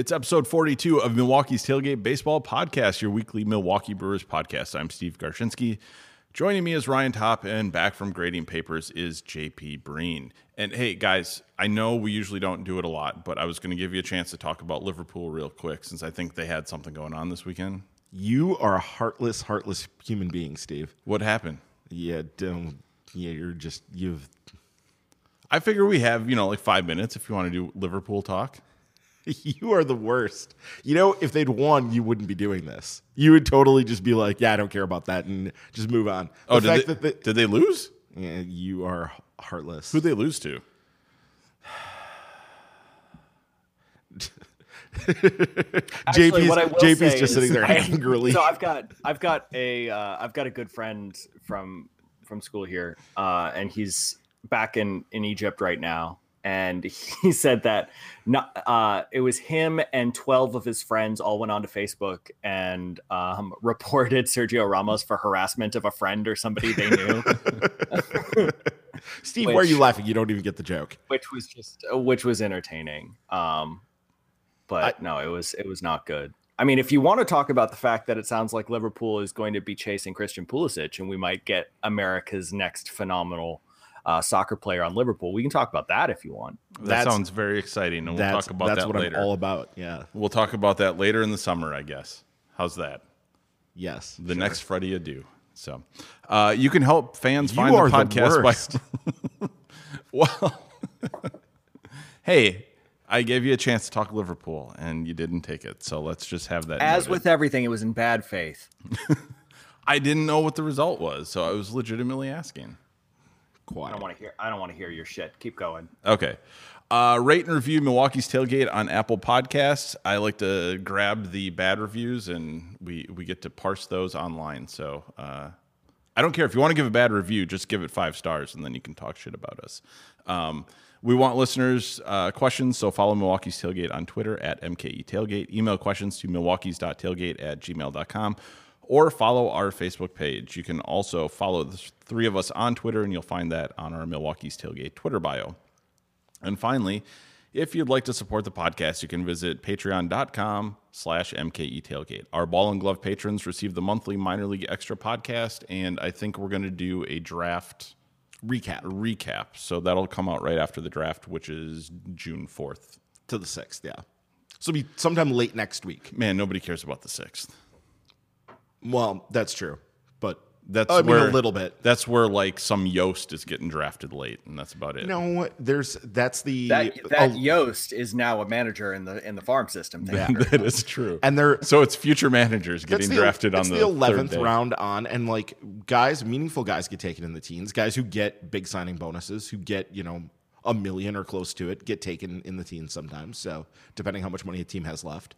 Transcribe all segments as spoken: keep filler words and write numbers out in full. It's episode forty-two of Milwaukee's Tailgate Baseball Podcast, your weekly Milwaukee Brewers podcast. I'm Steve Garshinski. Joining me is Ryan Top, and back from grading papers is J P. Breen. And hey, guys, I know we usually don't do it a lot, but I was going to give you a chance to talk about Liverpool real quick since I think they had something going on this weekend. You are a heartless, heartless human being, Steve. What happened? Yeah, don't, yeah, you're just, you've... I figure we have, you know, like five minutes if you want to do Liverpool talk. You are the worst. You know, if they'd won, you wouldn't be doing this. You would totally just be like, yeah, I don't care about that, and just move on. The oh, did, fact they, that they, did they lose? Yeah, you are heartless. Who'd they lose to? Actually, J P's, J P's just sitting there I, angrily. So I've got, I've got a, uh, I've got a good friend from from school here, uh, and he's back in, in Egypt right now. And he said that not, uh, it was him and twelve of his friends all went onto Facebook and um, reported Sergio Ramos for harassment of a friend or somebody they knew. Steve, which, why are you laughing? You don't even get the joke. Which was just, which was entertaining. Um, but I, no, it was it was not good. I mean, if you want to talk about the fact that it sounds like Liverpool is going to be chasing Christian Pulisic and we might get America's next phenomenal Uh, soccer player on Liverpool. We can talk about that if you want. That that's, sounds very exciting, and we'll talk about that later. That's what I'm all about, yeah. We'll talk about that later in the summer, I guess. How's that? Yes. The sure. next Freddie Adu. So, uh, you can help fans you find the podcast the by... Well, hey, I gave you a chance to talk Liverpool, and you didn't take it, so let's just have that As noted. With everything, it was in bad faith. I didn't know what the result was, so I was legitimately asking. Quiet. I don't want to hear. I don't want to hear your shit. Keep going. Okay. Uh, rate and review Milwaukee's Tailgate on Apple Podcasts. I like to grab the bad reviews, and we we get to parse those online. So uh, I don't care if you want to give a bad review, just give it five stars, and then you can talk shit about us. Um, we want listeners' uh, questions, so follow Milwaukee's Tailgate on Twitter at M K E Tailgate. Email questions to milwaukees dot tailgate at gmail dot com. Or follow our Facebook page. You can also follow the three of us on Twitter, and you'll find that on our Milwaukee's Tailgate Twitter bio. And finally, if you'd like to support the podcast, you can visit patreon dot com slash M K E Tailgate. Our Ball and Glove patrons receive the monthly Minor League Extra podcast, and I think we're going to do a draft recap. recap. So that'll come out right after the draft, which is June fourth. To the sixth, yeah. So it'll be sometime late next week. Man, nobody cares about the sixth. Well, that's true, but that's I mean, where a little bit. That's where like some Yost is getting drafted late, and that's about it. No, there's that's the that, that uh, Yost is now a manager in the in the farm system. That, that is true, and there so it's future managers getting the, drafted on the eleventh round on, and like guys, meaningful guys get taken in the teens. Guys who get big signing bonuses, who get you know a million or close to it, get taken in the teens sometimes. So depending how much money a team has left.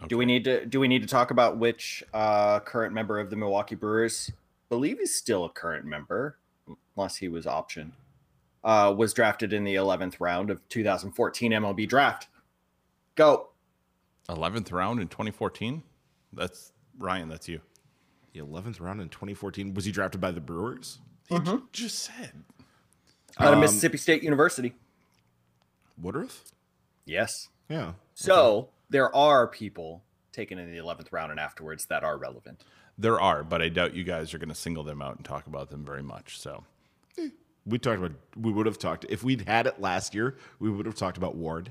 Okay. Do we need to do we need to talk about which uh, current member of the Milwaukee Brewers, believe he's still a current member, unless he was optioned, uh, was drafted in the eleventh round of two thousand fourteen M L B draft? Go. eleventh round in twenty fourteen? That's Ryan, that's you. The eleventh round in twenty fourteen. Was he drafted by the Brewers? Mm-hmm. He just said. Out um, of Mississippi State University. Woodruff? Yes. Yeah. So... Okay. There are people taken in the eleventh round and afterwards that are relevant. There are, but I doubt you guys are going to single them out and talk about them very much. So we talked about, we would have talked, if we'd had it last year, we would have talked about Ward.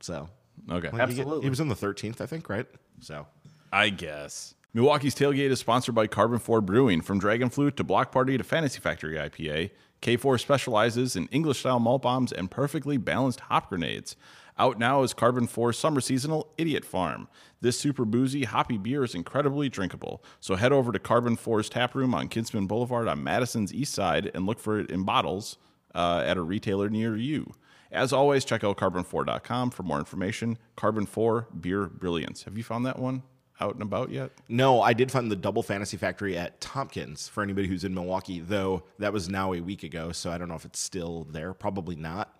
So, okay. Like Absolutely. He, he was in the thirteenth, I think, right? So, I guess. Milwaukee's Tailgate is sponsored by Carbon four Brewing. From Dragon Flute to Block Party to Fantasy Factory I P A, K four specializes in English-style malt bombs and perfectly balanced hop grenades. Out now is Carbon four Summer Seasonal Idiot Farm. This super boozy, hoppy beer is incredibly drinkable. So head over to Carbon four's taproom on Kinsman Boulevard on Madison's east side and look for it in bottles uh, at a retailer near you. As always, check out carbon four dot com for more information. Carbon four, beer brilliance. Have you found that one out and about yet? No, I did find the Double Fantasy Factory at Tompkins for anybody who's in Milwaukee, though that was now a week ago, so I don't know if it's still there. Probably not.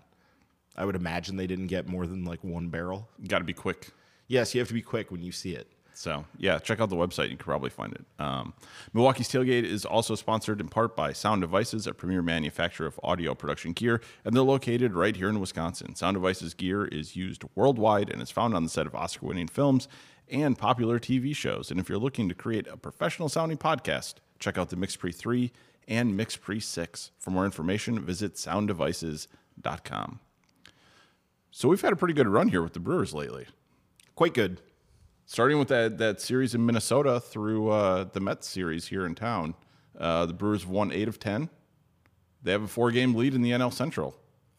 I would imagine they didn't get more than like one barrel. Got to be quick. Yes, you have to be quick when you see it. So, yeah, check out the website. You can probably find it. Um, Milwaukee's Tailgate is also sponsored in part by Sound Devices, a premier manufacturer of audio production gear, and they're located right here in Wisconsin. Sound Devices gear is used worldwide and is found on the set of Oscar-winning films and popular T V shows. And if you're looking to create a professional-sounding podcast, check out the Mix Pre three and Mix Pre six. For more information, visit sound devices dot com. So we've had a pretty good run here with the Brewers lately. Quite good. Starting with that that series in Minnesota through uh, the Mets series here in town, uh, the Brewers have won eight of ten. They have a four-game lead in the N L Central.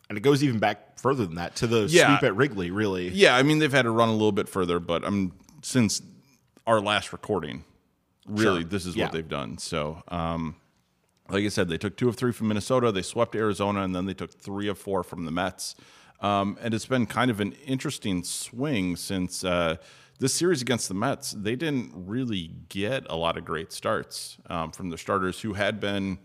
And it goes even back further than that, to the yeah. sweep at Wrigley, really. Yeah, I mean, they've had to run a little bit further, but um, since our last recording, really, sure. this is yeah. what they've done. So, um, like I said, they took two of three from Minnesota, they swept Arizona, and then they took three of four from the Mets. Um, and it's been kind of an interesting swing since... Uh, This series against the Mets, they didn't really get a lot of great starts um, from their starters, who had been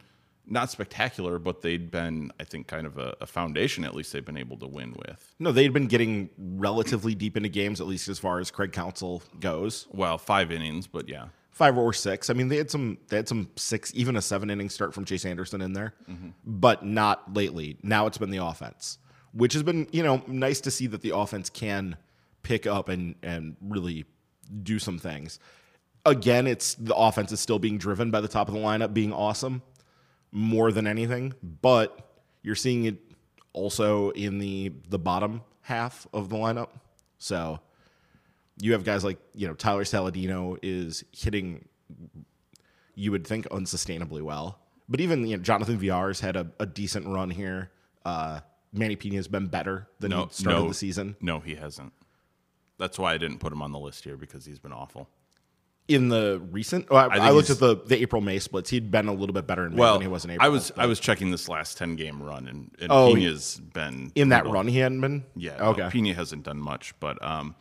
not spectacular, but they'd been, I think, kind of a, a foundation, at least, they've been able to win with. No, they'd been getting relatively deep into games, at least as far as Craig Counsell goes. Well, five innings, but yeah. Five or six. I mean, they had some they had some six, even a seven-inning start from Chase Anderson in there, mm-hmm. but not lately. Now it's been the offense, which has been, you know, nice to see that the offense can pick up and, and really do some things. Again, it's the offense is still being driven by the top of the lineup being awesome more than anything, but you're seeing it also in the the bottom half of the lineup. So you have guys like, you know, Tyler Saladino is hitting, you would think, unsustainably well. But even, you know, Jonathan Villar's had a, a decent run here. Uh, Manny Pina has been better than no, he started no, the season. No, he hasn't. That's why I didn't put him on the list here, because he's been awful. In the recent, oh, I, I, I looked at the, the April-May splits. He'd been a little bit better in May well, than he was in April. I was but. I was checking this last ten-game run, and, and oh, Pina's been in that little run. He hadn't been. Yeah, okay. No, Pina hasn't done much, but um,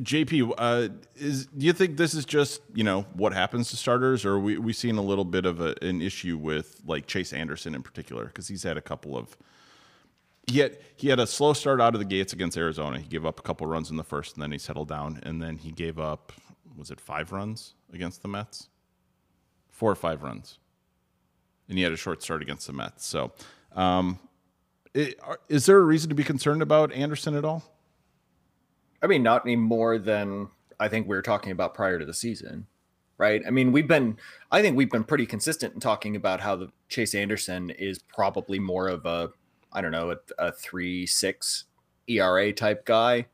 J P, uh, is do you think this is just, you know, what happens to starters, or are we we seeing a little bit of a, an issue with like Chase Anderson in particular, because he's had a couple of. He had, he had a slow start out of the gates against Arizona. He gave up a couple runs in the first, and then he settled down. And then he gave up, was it five runs against the Mets? Four or five runs. And he had a short start against the Mets. So um, it, are, is there a reason to be concerned about Anderson at all? I mean, not any more than I think we were talking about prior to the season, right? I mean, we've been, I think we've been pretty consistent in talking about how the Chase Anderson is probably more of a, I don't know, a, a three six E R A type guy.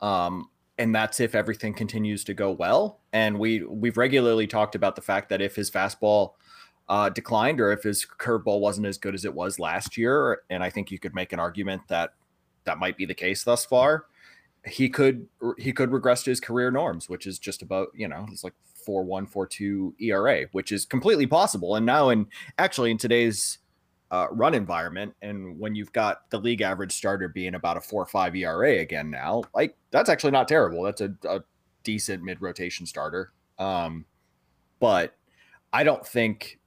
Um, and that's if everything continues to go well. And we, we've regularly talked about the fact that if his fastball uh, declined, or if his curveball wasn't as good as it was last year, and I think you could make an argument that that might be the case thus far, he could he could regress to his career norms, which is just about, you know, it's like four one, four two E R A, which is completely possible. And now, in actually in today's Uh, run environment, and when you've got the league average starter being about a four or five E R A again now, like, that's actually not terrible. That's a, a decent mid-rotation starter. Um, but I don't think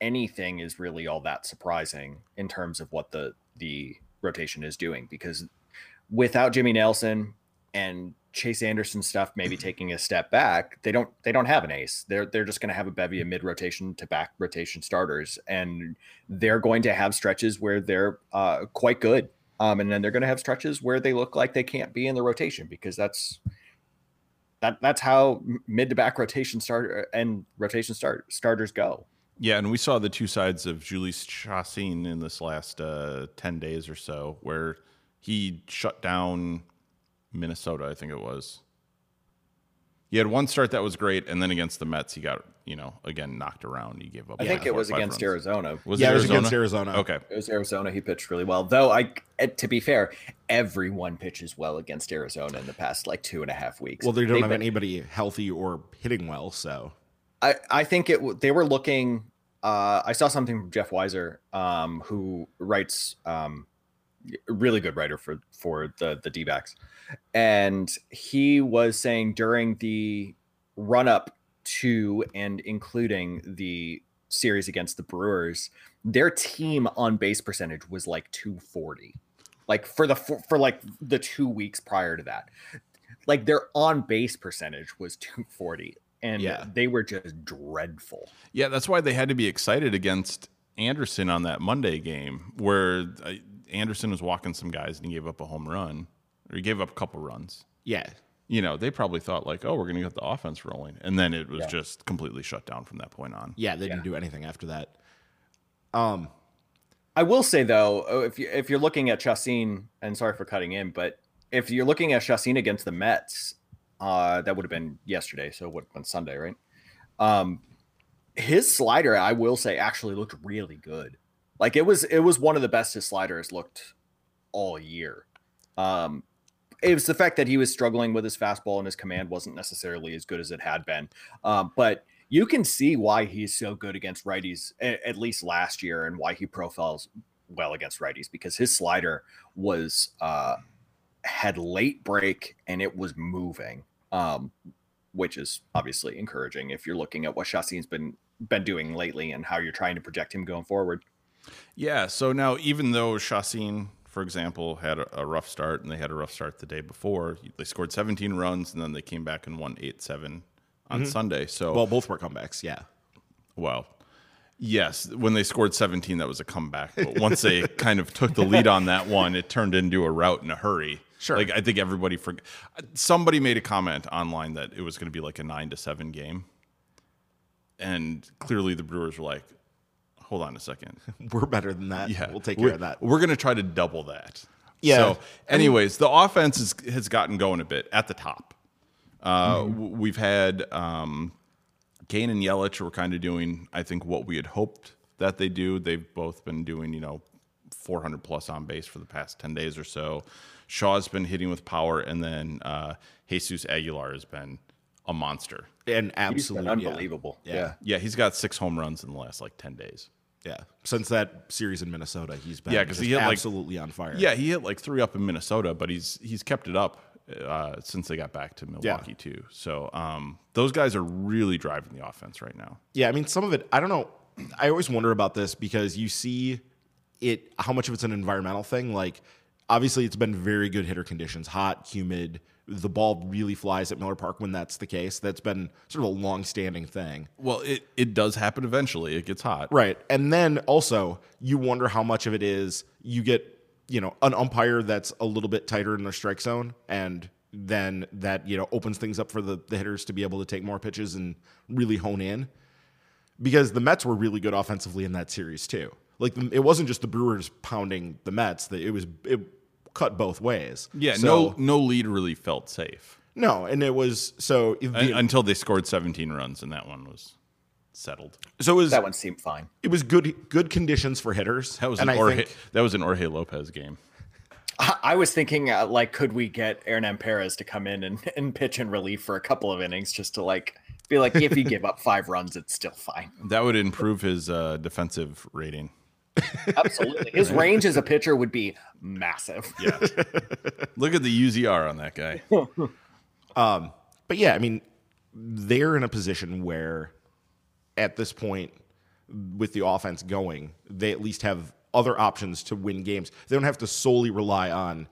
anything is really all that surprising in terms of what the the rotation is doing, because without Jimmy Nelson and Chase Anderson stuff maybe taking a step back, they don't they don't have an ace. They're they're just going to have a bevy of mid-rotation to back rotation starters, and they're going to have stretches where they're uh, quite good, um, and then they're going to have stretches where they look like they can't be in the rotation, because that's that that's how mid to back rotation starter and rotation start starters go. Yeah, and we saw the two sides of Jhoulys Chacín in this last uh, ten days or so, where he shut down Minnesota, I think it was. He had one start that was great, and then against the Mets, he got, you know, again, knocked around. He gave up. I think it was against Arizona. Was yeah, it, it was against Arizona. Okay. It was Arizona. He pitched really well. Though, I, to be fair, everyone pitches well against Arizona in the past, like, two and a half weeks. Well, they don't They've have been, anybody healthy or hitting well, so. I, I think it. they were looking. Uh, I saw something from Jeff Weiser, um, who writes um, – really good writer for, for the, the D-backs. And he was saying during the run-up to and including the series against the Brewers, their team on-base percentage was like two forty. Like for the for, for like the two weeks prior to that. like their on base percentage was two forty, and yeah. they were just dreadful. Yeah, that's why they had to be excited against Anderson on that Monday game where Anderson was walking some guys and he gave up a home run, or he gave up a couple runs. Yeah. You know, they probably thought like, oh, we're going to get the offense rolling. And then it was yeah. just completely shut down from that point on. Yeah, they didn't yeah. do anything after that. Um, I will say, though, if, you, if you're looking at Chacín, and sorry for cutting in, but if you're looking at Chacín against the Mets, uh, that would have been yesterday, so it would have been Sunday, right? Um, his slider, I will say, actually looked really good. Like, it was it was one of the best his slider has looked all year. Um, it was the fact that he was struggling with his fastball and his command wasn't necessarily as good as it had been. Um, but you can see why he's so good against righties, a- at least last year, and why he profiles well against righties, because his slider was uh, had late break and it was moving, um, which is obviously encouraging if you're looking at what Chacín's been been doing lately and how you're trying to project him going forward. Yeah, so now even though Chacín, for example, had a, a rough start, and they had a rough start the day before, they scored seventeen runs, and then they came back and won eight seven on mm-hmm. Sunday. So well, both were comebacks, yeah. Well, yes, when they scored seventeen, that was a comeback. But once they kind of took the lead on that one, it turned into a rout in a hurry. Sure. Like, I think everybody forgot. Somebody made a comment online that it was going to be like a nine to seven game. And clearly the Brewers were like, hold on a second. We're better than that. Yeah, we'll take care of that. We're going to try to double that. Yeah. So anyways, the offense is, has gotten going a bit at the top. Uh, mm-hmm. We've had um, Kane and Yelich were kind of doing, I think, what we had hoped that they do. They've both been doing, you know, four hundred plus on base for the past ten days or so. Shaw's been hitting with power, and then uh, Jesus Aguilar has been a monster. And absolutely unbelievable. Yeah. yeah. Yeah. He's got six home runs in the last like ten days. Yeah. Since that series in Minnesota, he's been yeah, cause he hit absolutely like, on fire. Yeah, he hit like three up in Minnesota, but he's he's kept it up uh, since they got back to Milwaukee yeah. too. So um, those guys are really driving the offense right now. Yeah, I mean, some of it, I don't know. I always wonder about this because you see it, how much of it's an environmental thing. Like, obviously, it's been very good hitter conditions, hot, humid. The ball really flies at Miller Park when that's the case. That's been sort of a long-standing thing. Well, it, it does happen eventually. It gets hot. Right. And then also you wonder how much of it is you get, you know, an umpire that's a little bit tighter in their strike zone, and then that, you know, opens things up for the, the hitters to be able to take more pitches and really hone in. Because the Mets were really good offensively in that series too. Like, it wasn't just the Brewers pounding the Mets. It was... It, cut both ways. Yeah, so, no no lead really felt safe. No, and it was so... The, uh, until they scored seventeen runs, and that one was settled. So it was, that one seemed fine. It was good good conditions for hitters. That was, an, Jorge, think, that was an Jorge Lopez game. I, I was thinking, uh, like, could we get Aaron Amperes to come in and, and pitch in relief for a couple of innings just to, like, be like, if you give up five runs, it's still fine. That would improve his uh, defensive rating. Absolutely. His range as a pitcher would be massive. Yeah. Look at the U Z R on that guy. um, but yeah, I mean, they're in a position where at this point with the offense going, they at least have other options to win games. They don't have to solely rely on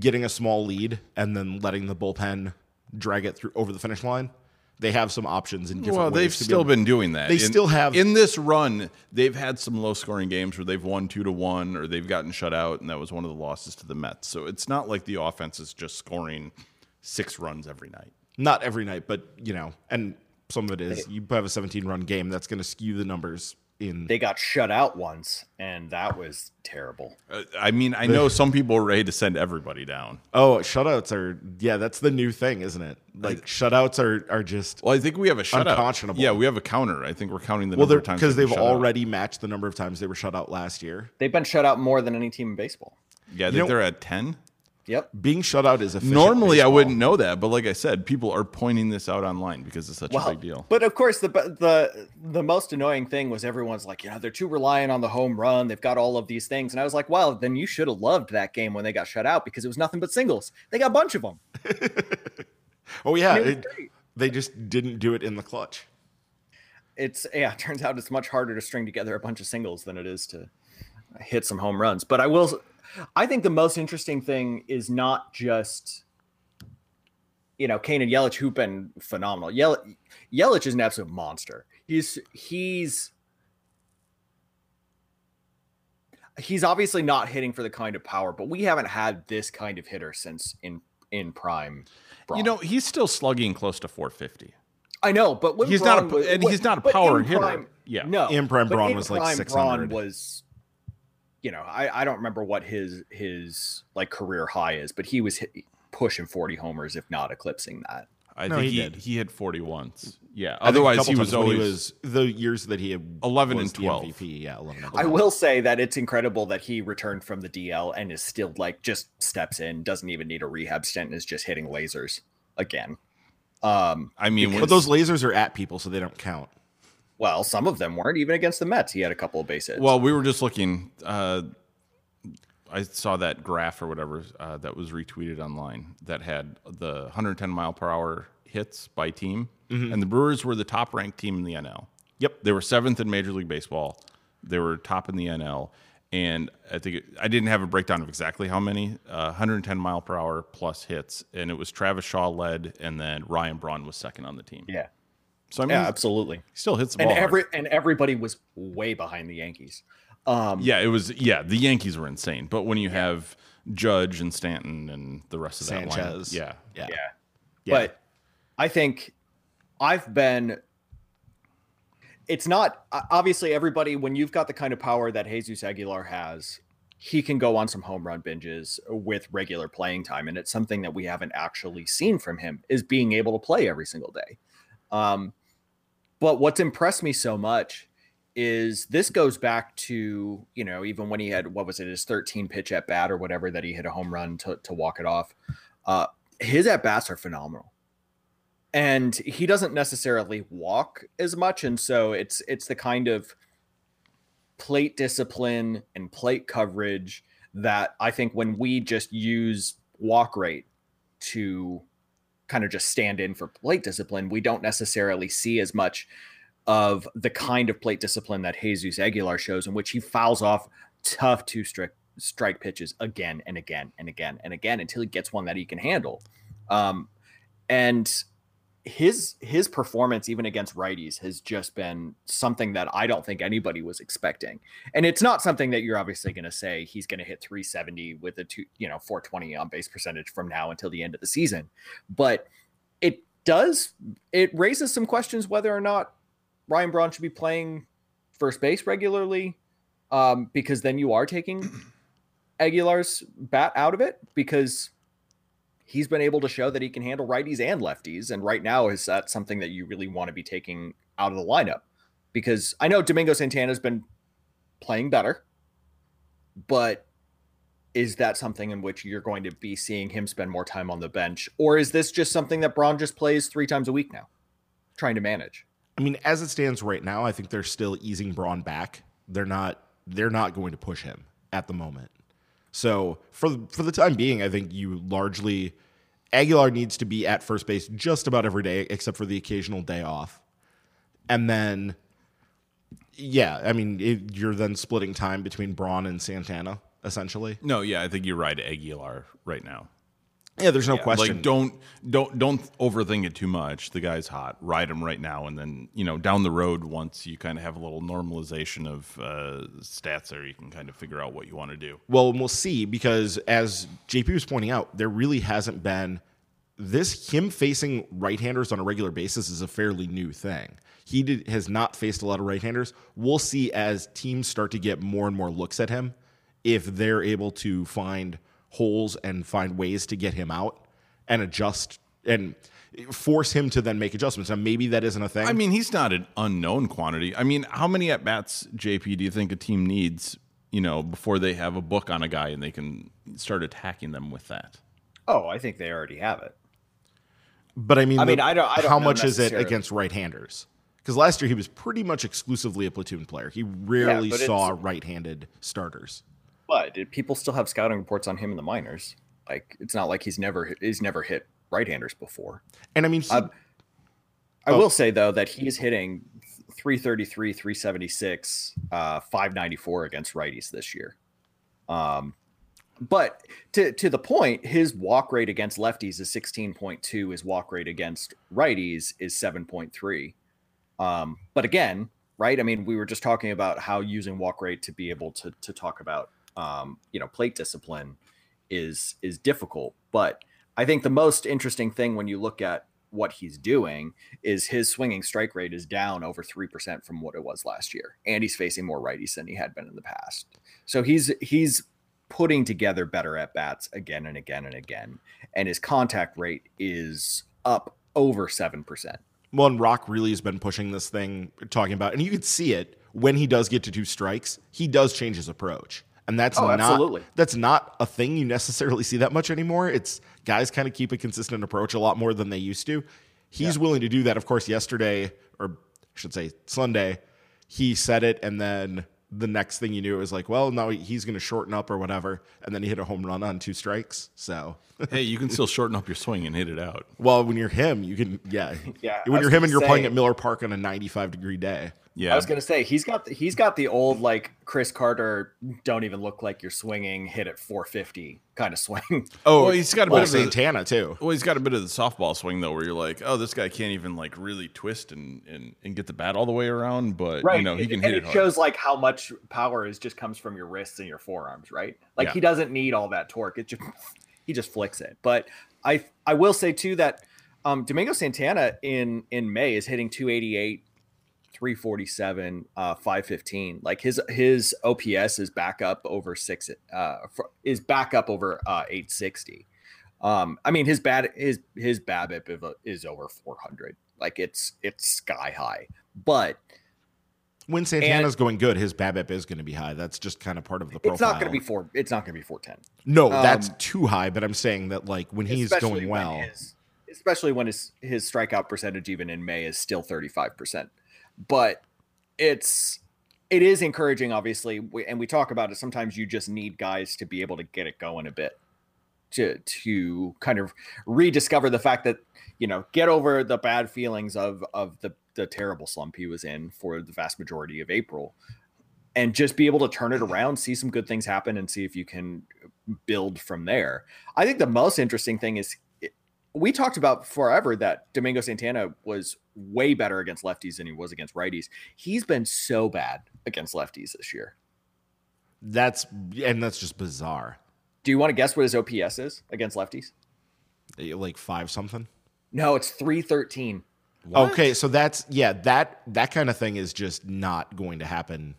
getting a small lead and then letting the bullpen drag it through over the finish line. They have some options in different well, ways. Well, they've to still be been doing that. They in, still have. In this run, they've had some low-scoring games where they've won two to one or they've gotten shut out, and that was one of the losses to the Mets. So it's not like the offense is just scoring six runs every night. Not every night, but, you know, and some of it is. They, you have a seventeen-run game, that's going to skew the numbers. In They got shut out once, and that was terrible. Uh, I mean, I the, know some people are ready to send everybody down. Oh, shutouts are, yeah, that's the new thing, isn't it? Like, shutouts are, are just well, I think we have a shutout. Unconscionable. Yeah, we have a counter. I think we're counting the well, number of times. Because they've already out. matched the number of times they were shut out last year. They've been shut out more than any team in baseball. Yeah, I think know, they're at ten. Yep. Being shut out is efficient. Normally, baseball. I wouldn't know that, but like I said, people are pointing this out online because it's such well, a big deal. But of course, the the the most annoying thing was everyone's like, you know, they're too reliant on the home run. They've got all of these things, and I was like, well, then you should have loved that game when they got shut out because it was nothing but singles. They got a bunch of them. Oh yeah, it, they just didn't do it in the clutch. It's yeah. It turns out it's much harder to string together a bunch of singles than it is to hit some home runs. But I will. I think the most interesting thing is not just you know, Kane and Yelich who've been phenomenal. Yelich, Yelich is an absolute monster. He's he's he's obviously not hitting for the kind of power, but we haven't had this kind of hitter since in in prime Braun. You know, he's still slugging close to four fifty. I know, but when he's Braun not a was, and he's not a power hitter. Prime, yeah, no, in prime Braun in was prime like six hundred. Braun was, you know, I I don't remember what his his like career high is, but he was hit, pushing forty homers, if not eclipsing that. I no, think he he, did. he had forty once. Yeah. I Otherwise, he was always he was, the years that he had eleven and twelve. M V P. Yeah, eleven and twelve. I will say that it's incredible that he returned from the D L and is still like just steps in, doesn't even need a rehab stint, and is just hitting lasers again. Um, I mean, because, but those lasers are at people, so they don't count. Well, some of them weren't even against the Mets. He had a couple of base hits. Well, we were just looking. Uh, I saw that graph or whatever uh, that was retweeted online that had the one hundred ten mile per hour hits by team. Mm-hmm. And the Brewers were the top ranked team in the N L. Yep. They were seventh in Major League Baseball. They were top in the N L. And I think it, I didn't have a breakdown of exactly how many uh, one hundred ten mile per hour plus hits. And it was Travis Shaw led. And then Ryan Braun was second on the team. Yeah. So I mean, yeah, absolutely. He still hits the and ball. Every, and everybody was way behind the Yankees. Um, yeah, it was. Yeah, the Yankees were insane. But when you yeah. have Judge and Stanton and the rest of that Sanchez. lineup, yeah, yeah, yeah, yeah. But I think I've been. It's not obviously everybody. When you've got the kind of power that Jesus Aguilar has, he can go on some home run binges with regular playing time, and it's something that we haven't actually seen from him is being able to play every single day. Um, but what's impressed me so much. Is this goes back to, you know, even when he had, what was it, his thirteen pitch at bat or whatever that he hit a home run to, to walk it off. Uh, his at bats are phenomenal. And he doesn't necessarily walk as much. And so it's, it's the kind of plate discipline and plate coverage that I think when we just use walk rate to kind of just stand in for plate discipline, we don't necessarily see as much of the kind of plate discipline that Jesus Aguilar shows, in which he fouls off tough two strike strike pitches again and again and again and again until he gets one that he can handle. Um, and his his performance, even against righties, has just been something that I don't think anybody was expecting. And it's not something that you're obviously going to say he's going to hit three seventy with a two, you know, four twenty on base percentage from now until the end of the season. But it does, it raises some questions whether or not Ryan Braun should be playing first base regularly, um, because then you are taking Aguilar's bat out of it, because he's been able to show that he can handle righties and lefties. And right now, is that something that you really want to be taking out of the lineup? Because I know Domingo Santana has been playing better, but is that something in which you're going to be seeing him spend more time on the bench? Or is this just something that Braun just plays three times a week now, trying to manage? I mean, as it stands right now, I think they're still easing Braun back. They're not they're not going to push him at the moment. So for the, for the time being, I think you largely Aguilar needs to be at first base just about every day, except for the occasional day off. And then, yeah, I mean, it, you're then splitting time between Braun and Santana, essentially. No, yeah, I think you're right, Aguilar right now. Yeah, there's no yeah, question. Like, don't don't don't overthink it too much. The guy's hot. Ride him right now, and then, you know, down the road, once you kind of have a little normalization of uh, stats there, you can kind of figure out what you want to do. Well, we'll see, because as J P was pointing out, there really hasn't been this. Him facing right-handers on a regular basis is a fairly new thing. He did, has not faced a lot of right-handers. We'll see as teams start to get more and more looks at him if they're able to find holes and find ways to get him out and adjust and force him to then make adjustments. And maybe that isn't a thing. I mean, he's not an unknown quantity. I mean, how many at bats, J P, do you think a team needs, you know, before they have a book on a guy and they can start attacking them with that? Oh, I think they already have it. But I mean, I the, mean, I don't, I don't how much is it against right-handers? Because last year he was pretty much exclusively a platoon player. He rarely yeah, saw right-handed starters. But people still have scouting reports on him in the minors. Like, it's not like he's never he's never hit right-handers before. And I mean, he, uh, I oh. will say though that he is hitting three thirty-three, three seventy-six, uh, five ninety-four against righties this year. Um, But to, to the point, his walk rate against lefties is sixteen point two. His walk rate against righties is seven point three. Um, but again, right? I mean, we were just talking about how using walk rate to be able to to talk about, um, you know, plate discipline is is difficult. But I think the most interesting thing when you look at what he's doing is his swinging strike rate is down over three percent from what it was last year. And he's facing more righties than he had been in the past. So he's he's putting together better at bats again and again and again. And his contact rate is up over seven percent. Well, and Rock really has been pushing this thing, talking about, and you can see it when he does get to two strikes, he does change his approach. And that's oh, not absolutely. that's not a thing you necessarily see that much anymore. It's guys kind of keep a consistent approach a lot more than they used to. He's yeah. willing to do that. Of course, yesterday, or I should say Sunday, he said it, and then the next thing you knew, it was like, well, now he's going to shorten up or whatever, and then he hit a home run on two strikes. So, hey, you can still shorten up your swing and hit it out. Well, when you're him, you can, yeah, yeah. When you're him and you're say, playing at Miller Park on a ninety-five degree day, yeah. I was going to say he's got the, he's got the old like Chris Carter, don't even look like you're swinging, hit at four fifty kind of swing. Oh, well, he's got a bit well, of Santana too. Well, he's got a bit of the softball swing though, where you're like, oh, this guy can't even like really twist and and, and get the bat all the way around, but right. you know he can and hit it. And it hard. Shows like how much power is just comes from your wrists and your forearms, right? Like yeah. he doesn't need all that torque. It just he just flicks it. But I I will say too that um Domingo Santana in in May is hitting two eighty-eight, three forty-seven, uh five fifteen. Like his his O P S is back up over six uh is back up over uh eight sixty. Um I mean his bad his his BABIP is over four hundred. Like it's it's sky high. But when Santana's and, going good, his BABIP is going to be high. That's just kind of part of the profile. It's not going to be four. It's not going to be four ten. No, um, that's too high. But I'm saying that like when he's going well, when his, especially when his his strikeout percentage even in May is still thirty-five percent. But it's it is encouraging, obviously, we, and we talk about it. Sometimes you just need guys to be able to get it going a bit to to kind of rediscover the fact that you know get over the bad feelings of of the. the terrible slump he was in for the vast majority of April and just be able to turn it around, see some good things happen and see if you can build from there. I think the most interesting thing is it, we talked about forever that Domingo Santana was way better against lefties than he was against righties. He's been so bad against lefties this year. That's, and that's just bizarre. Do you want to guess what his O P S is against lefties? Like five something? No, it's three thirteen. What? Okay, so that's yeah, that that kind of thing is just not going to happen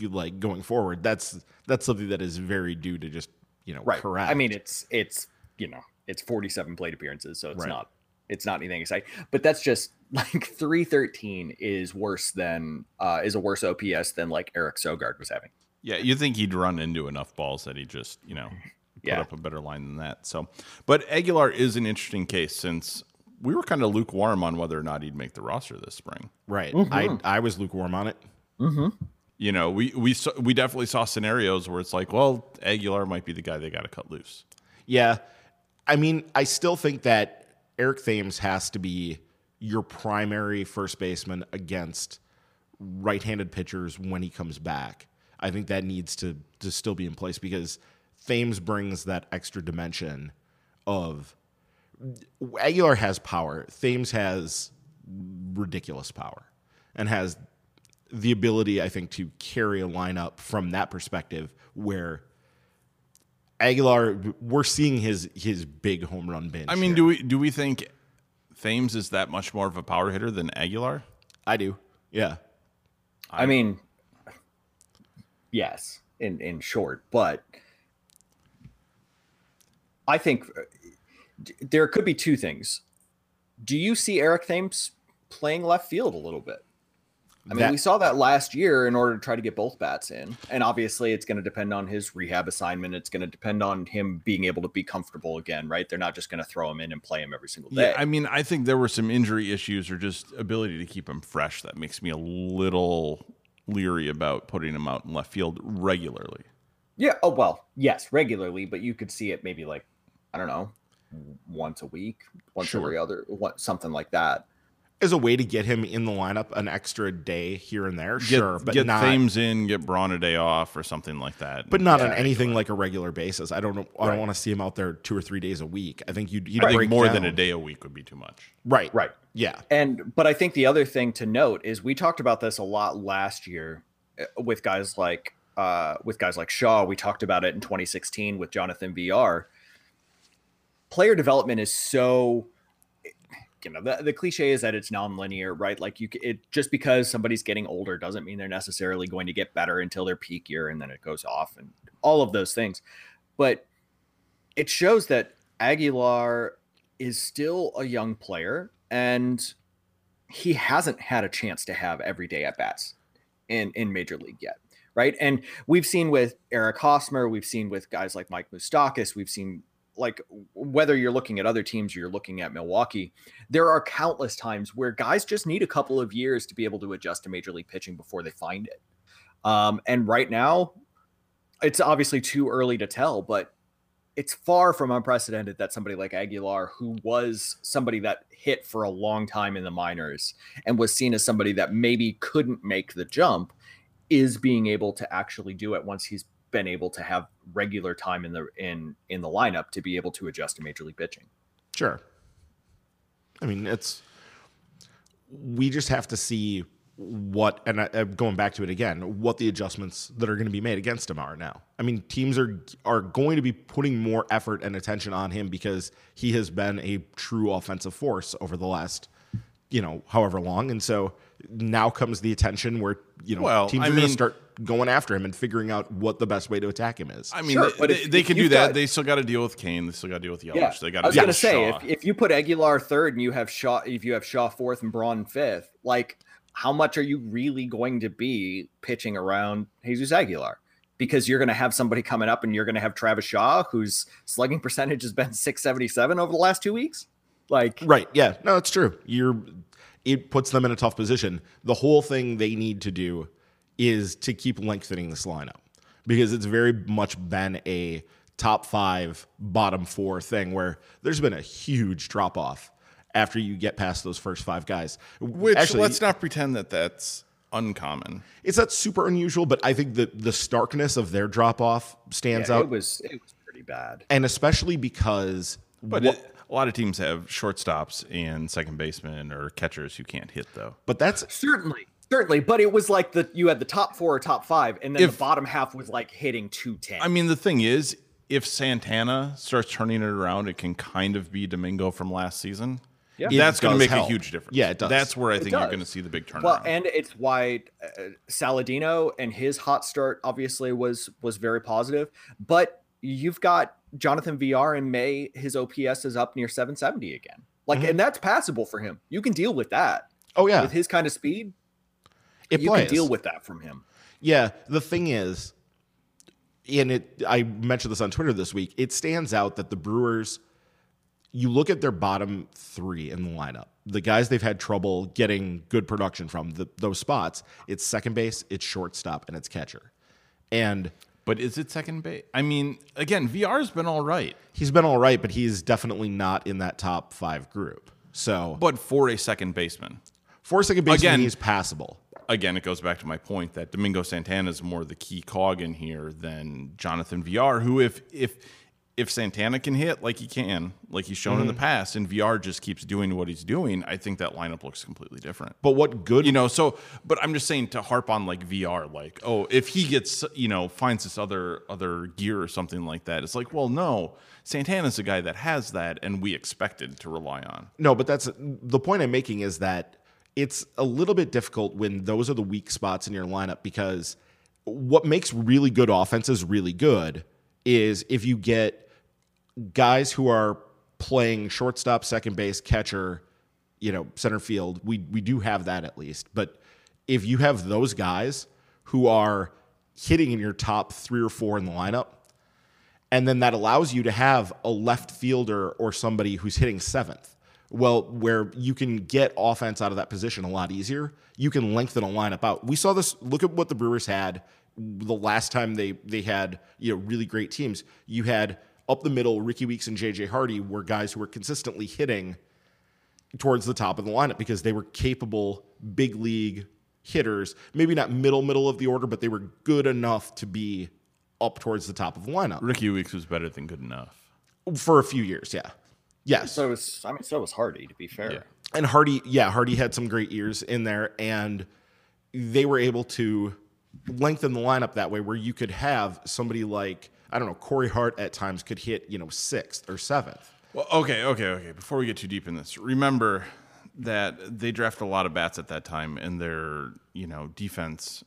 like going forward. That's that's something that is very due to just, you know, right. correct. I mean, it's it's, you know, it's forty-seven plate appearances, so it's right. not it's not anything exciting. But that's just like three thirteen is worse than uh is a worse O P S than like Eric Sogard was having. Yeah, you think he'd run into enough balls that he just, you know, put yeah. up a better line than that. So, but Aguilar is an interesting case since we were kind of lukewarm on whether or not he'd make the roster this spring. Right. Mm-hmm. I I was lukewarm on it. Mm-hmm. You know, we we saw, we definitely saw scenarios where it's like, well, Aguilar might be the guy they got to cut loose. Yeah. I mean, I still think that Eric Thames has to be your primary first baseman against right-handed pitchers when he comes back. I think that needs to, to still be in place because Thames brings that extra dimension of... Aguilar has power. Thames has ridiculous power and has the ability, I think, to carry a lineup from that perspective where Aguilar, we're seeing his his big home run binge. I mean, here. do we do we think Thames is that much more of a power hitter than Aguilar? I do. Yeah. I, I mean, yes, in, in short, but I think... There could be two things. Do you see Eric Thames playing left field a little bit? I mean, that, we saw that last year in order to try to get both bats in. And obviously it's going to depend on his rehab assignment. It's going to depend on him being able to be comfortable again, right? They're not just going to throw him in and play him every single day. Yeah, I mean, I think there were some injury issues or just ability to keep him fresh. That makes me a little leery about putting him out in left field regularly. Yeah. Oh, well, yes, regularly, but you could see it maybe like, I don't know, once a week, once sure. every other, something like that. as a way to get him in the lineup an extra day here and there, get, sure. But get not, Thames in, get Braun a day off or something like that. But not yeah, on anything like a regular basis. I don't know. Right. I don't want to see him out there two or three days a week. I think you'd, you'd I break think more down. Than a day a week would be too much. Right. Right. Yeah. And but I think the other thing to note is we talked about this a lot last year with guys like uh, with guys like Shaw. We talked about it in twenty sixteen with Jonathan Villar. Player development is so. You know, the, the cliche is that it's non-linear, right? Like you, it just because somebody's getting older doesn't mean they're necessarily going to get better until their peak year, and then it goes off and all of those things. But it shows that Aguilar is still a young player, and he hasn't had a chance to have everyday at bats in in Major League yet, right? And we've seen with Eric Hosmer, we've seen with guys like Mike Moustakas, we've seen. Like whether you're looking at other teams or you're looking at Milwaukee, there are countless times where guys just need a couple of years to be able to adjust to Major League pitching before they find it. Um, and right now, it's obviously too early to tell, but it's far from unprecedented that somebody like Aguilar, who was somebody that hit for a long time in the minors and was seen as somebody that maybe couldn't make the jump, is being able to actually do it once he's been able to have regular time in the in in the lineup to be able to adjust to Major League pitching. Sure. I mean, it's we just have to see what, and I, I'm going back to it again, what the adjustments that are going to be made against him are now. I mean, teams are are going to be putting more effort and attention on him because he has been a true offensive force over the last, you know, however long. And so now comes the attention where, you know, well, teams I are going to start going after him and figuring out what the best way to attack him is. I mean, sure, they, but if, they if can do that. Got, they still got to deal with Kane. They still got to deal with Yelich. Yeah, they got. I was going to say, if, if you put Aguilar third and you have Shaw, if you have Shaw fourth and Braun fifth, like how much are you really going to be pitching around Jesus Aguilar? Because you're going to have somebody coming up and you're going to have Travis Shaw, whose slugging percentage has been six seventy-seven over the last two weeks. Like, right. Yeah, no, it's true. You're, it puts them in a tough position. The whole thing they need to do is to keep lengthening this lineup, because it's very much been a top five, bottom four thing where there's been a huge drop off after you get past those first five guys. Which, actually, let's not pretend that that's uncommon. It's not super unusual, but I think the, the starkness of their drop off stands yeah, out. It was, it was pretty bad. And especially because... But wh- it, a lot of teams have shortstops and second basemen or catchers who can't hit, though. But that's... Certainly. Certainly, but it was like the you had the top four or top five, and then if, the bottom half was like hitting two ten. I mean, the thing is, if Santana starts turning it around, it can kind of be Domingo from last season. Yeah, that's going to make help. a huge difference. Yeah, it does. That's where I think you're going to see the big turnaround. Well, and it's why uh, Saladino and his hot start obviously was was very positive. But you've got Jonathan Villar in May. His O P S is up near seven seventy again. Like, mm-hmm. and that's passable for him. You can deal with that. Oh yeah, with his kind of speed. It you plays. can deal with that from him. Yeah, the thing is, and it I mentioned this on Twitter this week, it stands out that the Brewers, you look at their bottom three in the lineup, the guys they've had trouble getting good production from, the, those spots, it's second base, it's shortstop, and it's catcher. And But is it second base? I mean, again, V R's been all right. He's been all right, but he's definitely not in that top five group. So, But for a second baseman. For a second baseman, again, he's passable. Again, it goes back to my point that Domingo Santana is more the key cog in here than Jonathan Villar, who if if if Santana can hit like he can, like he's shown mm-hmm. in the past, and Villar just keeps doing what he's doing, I think that lineup looks completely different. But what good, you know? So, but I'm just saying to harp on like Villar, like oh, if he gets you know finds this other other gear or something like that, it's like well, no, Santana's a guy that has that, and we expected to rely on. No, but that's the point I'm making is that. It's a little bit difficult when those are the weak spots in your lineup, because what makes really good offenses really good is if you get guys who are playing shortstop, second base, catcher, you know, center field. We we do have that at least. But if you have those guys who are hitting in your top three or four in the lineup, and then that allows you to have a left fielder or somebody who's hitting seventh, well, where you can get offense out of that position a lot easier, you can lengthen a lineup out. We saw this. Look at what the Brewers had the last time they they had you know really great teams. You had up the middle, Ricky Weeks and J J Hardy were guys who were consistently hitting towards the top of the lineup because they were capable big league hitters, maybe not middle, middle of the order, but they were good enough to be up towards the top of the lineup. Ricky Weeks was better than good enough. For a few years, yeah. Yes. So was, I mean, so was Hardy, to be fair. Yeah. And Hardy, yeah, Hardy had some great years in there, and they were able to lengthen the lineup that way where you could have somebody like, I don't know, Corey Hart at times could hit, you know, sixth or seventh. Well, okay, okay, okay. Before we get too deep in this, remember that they drafted a lot of bats at that time, and their, you know, defense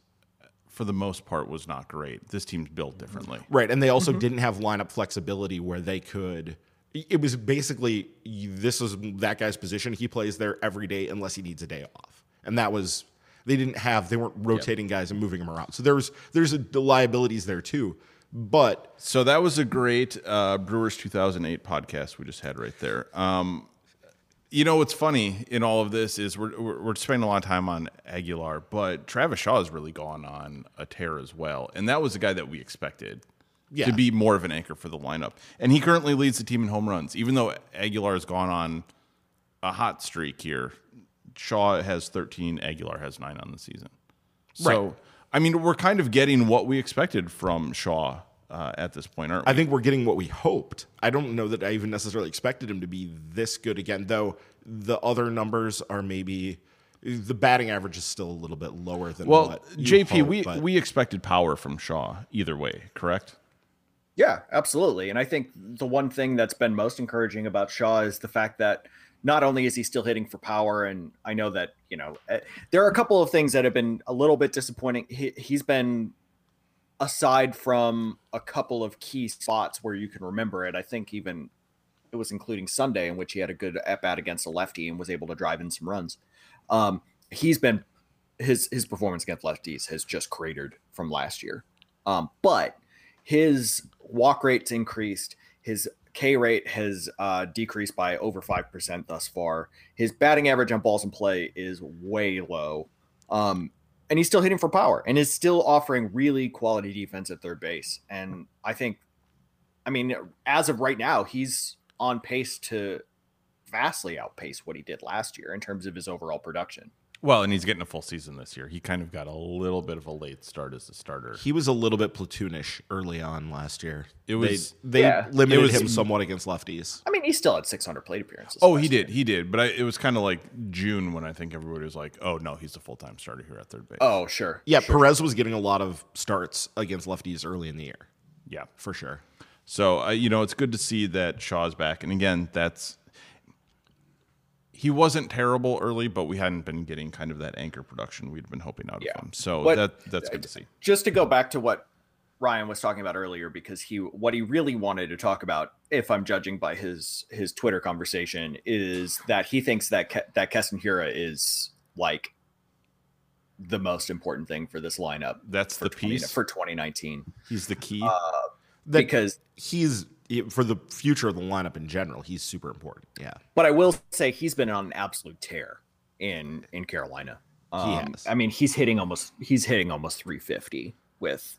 for the most part was not great. This team's built differently. Right, and they also mm-hmm. didn't have lineup flexibility where they could... It was basically, this is that guy's position. He plays there every day unless he needs a day off. And that was, they didn't have, they weren't rotating yep. guys and moving them around. So there was, there's a, the liabilities there too. But so that was a great uh, Brewers two thousand eight podcast we just had right there. Um, you know, what's funny in all of this is we're, we're, we're spending a lot of time on Aguilar, but Travis Shaw has really gone on a tear as well. And that was a guy that we expected. Yeah. To be more of an anchor for the lineup. And he currently leads the team in home runs. Even though Aguilar has gone on a hot streak here, Shaw has thirteen, Aguilar has nine on the season. So, right. I mean, we're kind of getting what we expected from Shaw uh, at this point, aren't we? I think we're getting what we hoped. I don't know that I even necessarily expected him to be this good again, though the other numbers are maybe... The batting average is still a little bit lower than well, what you J P, hope, we, but... we expected power from Shaw either way, correct? Yeah, absolutely. And I think the one thing that's been most encouraging about Shaw is the fact that not only is he still hitting for power, and I know that, you know, there are a couple of things that have been a little bit disappointing. He, he's been, aside from a couple of key spots where you can remember it, I think even it was including Sunday in which he had a good at-bat against a lefty and was able to drive in some runs. Um, he's been, his, his performance against lefties has just cratered from last year. Um, but his walk rate's increased. His K rate has uh, decreased by over five percent thus far. His batting average on balls in play is way low. Um, and he's still hitting for power and is still offering really quality defense at third base. And I think, I mean, as of right now, he's on pace to vastly outpace what he did last year in terms of his overall production. Well, and he's getting a full season this year. He kind of got a little bit of a late start as a starter. He was a little bit platoonish early on last year. It was they, they yeah. limited was, him somewhat against lefties. I mean, he still had six hundred plate appearances. Oh, he did, year. he did. But I, it was kind of like June when I think everybody was like, "Oh no, he's a full time starter here at third base." Oh, sure. Yeah, sure. Perez was getting a lot of starts against lefties early in the year. Yeah, for sure. So uh, you know, it's good to see that Shaw's back, and again, that's. He wasn't terrible early, but we hadn't been getting kind of that anchor production we'd been hoping out yeah. of him. So but that that's good to see. Just to go back to what Ryan was talking about earlier, because he what he really wanted to talk about, if I'm judging by his his Twitter conversation, is that he thinks that Ke- that Keston Hiura is like the most important thing for this lineup. That's the piece for twenty nineteen. He's the key uh, because he's. For the future of the lineup in general, he's super important. Yeah, but I will say he's been on an absolute tear in in Carolina. Um, he has. I mean, he's hitting almost he's hitting almost three fifty with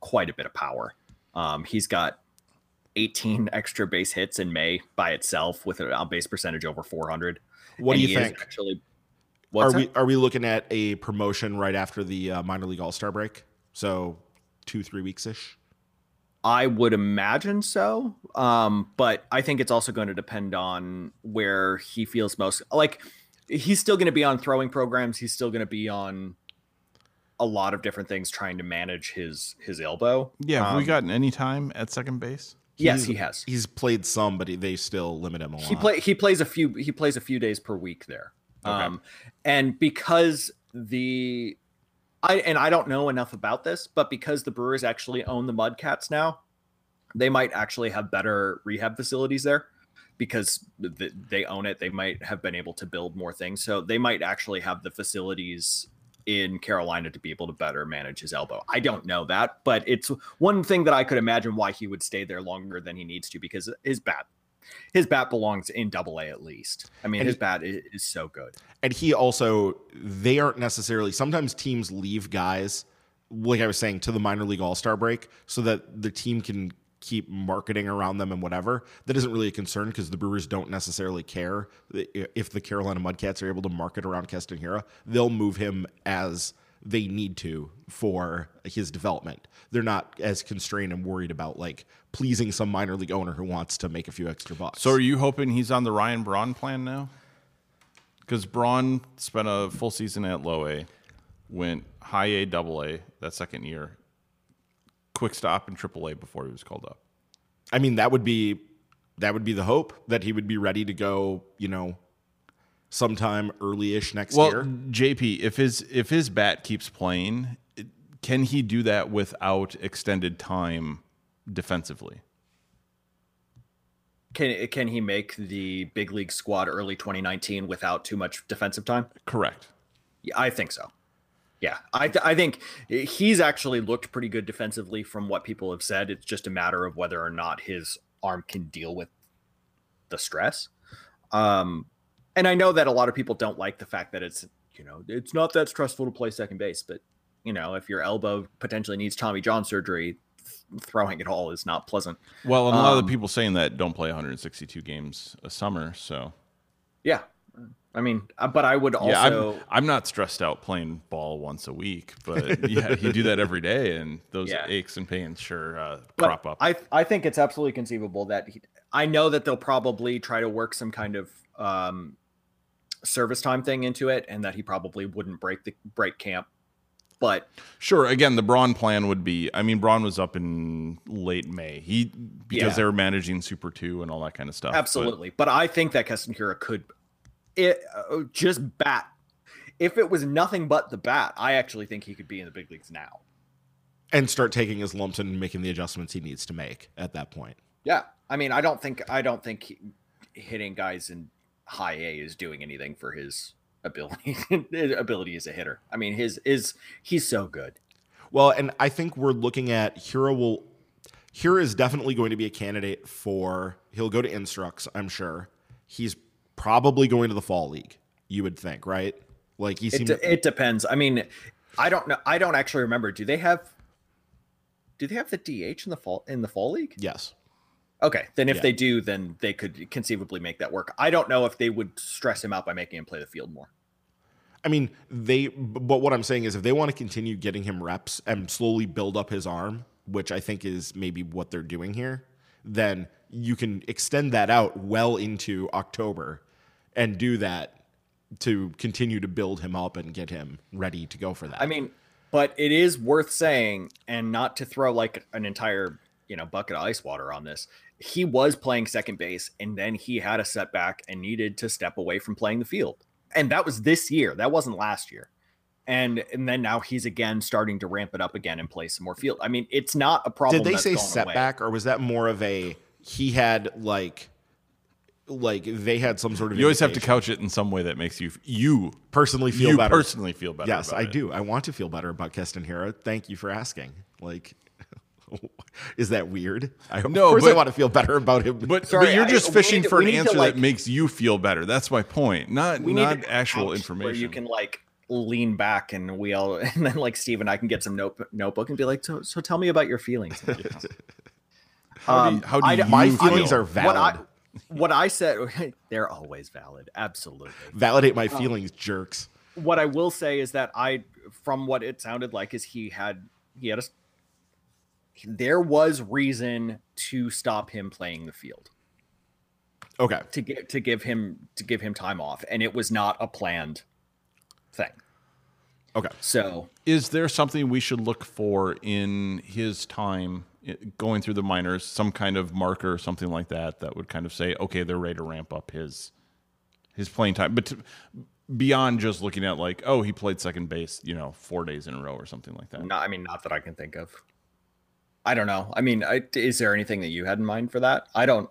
quite a bit of power. Um, he's got eighteen extra base hits in May by itself with an on base percentage over four hundred. What and do you think? Actually, are that? we are we looking at a promotion right after the uh, minor league All Star break? So two three weeks ish. I would imagine so, um, but I think it's also going to depend on where he feels most. Like, he's still going to be on throwing programs. He's still going to be on a lot of different things trying to manage his his elbow. Yeah, have um, we gotten any time at second base? Yes, he's, he has. He's played some, but they still limit him a lot. He play he plays a few he plays a few days per week there, okay. um, and because the. I, and I don't know enough about this, but because the Brewers actually own the Mudcats now, they might actually have better rehab facilities there because th- they own it. They might have been able to build more things. So they might actually have the facilities in Carolina to be able to better manage his elbow. I don't know that, but it's one thing that I could imagine why he would stay there longer than he needs to because his bat. His bat belongs in Double A at least. I mean, and his he, bat is, is so good. And he also, they aren't necessarily, sometimes teams leave guys, like I was saying, to the minor league All-Star break so that the team can keep marketing around them and whatever, that isn't really a concern because the Brewers don't necessarily care. If the Carolina Mudcats are able to market around Keston Hiura, they'll move him as they need to for his development. They're not as constrained and worried about like pleasing some minor league owner who wants to make a few extra bucks. So are you hoping he's on the Ryan Braun plan now? Because Braun spent a full season at low A, went high A, double A that second year, quick stop in triple A before he was called up. I mean, that would be that would be the hope, that he would be ready to go, you know, sometime early-ish next well, year. Well, J P, if his if his bat keeps playing, can he do that without extended time defensively? Can can he make the big league squad early twenty nineteen without too much defensive time? Correct. Yeah, I think so. Yeah, I th- I think he's actually looked pretty good defensively from what people have said. It's just a matter of whether or not his arm can deal with the stress. Um, and I know that a lot of people don't like the fact that it's, you know, it's not that stressful to play second base. But, you know, if your elbow potentially needs Tommy John surgery, th- throwing it all is not pleasant. Well, and a lot um, of the people saying that don't play one hundred sixty-two games a summer. So, yeah. I mean, but I would also... Yeah, I'm, I'm not stressed out playing ball once a week, but yeah, you do that every day, and those yeah. aches and pains sure uh, crop but up. I I think it's absolutely conceivable that... He, I know that they'll probably try to work some kind of um, service time thing into it, and that he probably wouldn't break the break camp, but... Sure, again, the Braun plan would be... I mean, Braun was up in late May he because yeah. they were managing Super two and all that kind of stuff. Absolutely, but, but I think that Keston Hiura could... It uh, just bat. If it was nothing but the bat, I actually think he could be in the big leagues now, and start taking his lumps and making the adjustments he needs to make at that point. Yeah, I mean, I don't think I don't think he, hitting guys in high A is doing anything for his ability his ability as a hitter. I mean, his is he's so good. Well, and I think we're looking at Hiura will Hiura is definitely going to be a candidate for. He'll go to Instructs, I'm sure. He's probably going to the fall league, you would think, right? Like he seemed. It, de- it depends. I mean, I don't know. I don't actually remember. Do they have? Do they have the D H in the fall in the fall league? Yes. Okay, then if yeah. they do, then they could conceivably make that work. I don't know if they would stress him out by making him play the field more. I mean, they. But what I'm saying is, if they want to continue getting him reps and slowly build up his arm, which I think is maybe what they're doing here, then you can extend that out well into October. And do that to continue to build him up and get him ready to go for that. I mean, but it is worth saying, and not to throw like an entire, you know, bucket of ice water on this. He was playing second base, and then he had a setback and needed to step away from playing the field. And that was this year. That wasn't last year. And and then now he's again starting to ramp it up again and play some more field. I mean, it's not a problem. Did they say setback, or was that more of a he had like? Like they had some sort of. You always have to couch it in some way that makes you you personally feel you better. Personally feel better. Yes, about I it. do. I want to feel better about Keston Hiura. Thank you for asking. Like, is that weird? I no, of course but, I want to feel better about him. But, Sorry, but you're just I, fishing to, for an answer to, like, that makes you feel better. That's my point. Not not actual information. Where you can like lean back and we all and then like Steve and I can get some note, notebook and be like, so so tell me about your feelings. how do you, how do um, you I, my feelings feel? Are valid. What I, What I said, they're always valid. Absolutely. Validate my feelings, um, jerks. What I will say is that I, from what it sounded like, is he had, he had a, there was reason to stop him playing the field. Okay. To get, to give him, to give him time off. And it was not a planned thing. Okay. So is there something we should look for in his time going through the minors, some kind of marker or something like that, that would kind of say, okay, they're ready to ramp up his his playing time. But to, beyond just looking at like, oh, he played second base, you know, four days in a row or something like that. No, I mean, not that I can think of. I don't know. I mean, I, is there anything that you had in mind for that? I don't.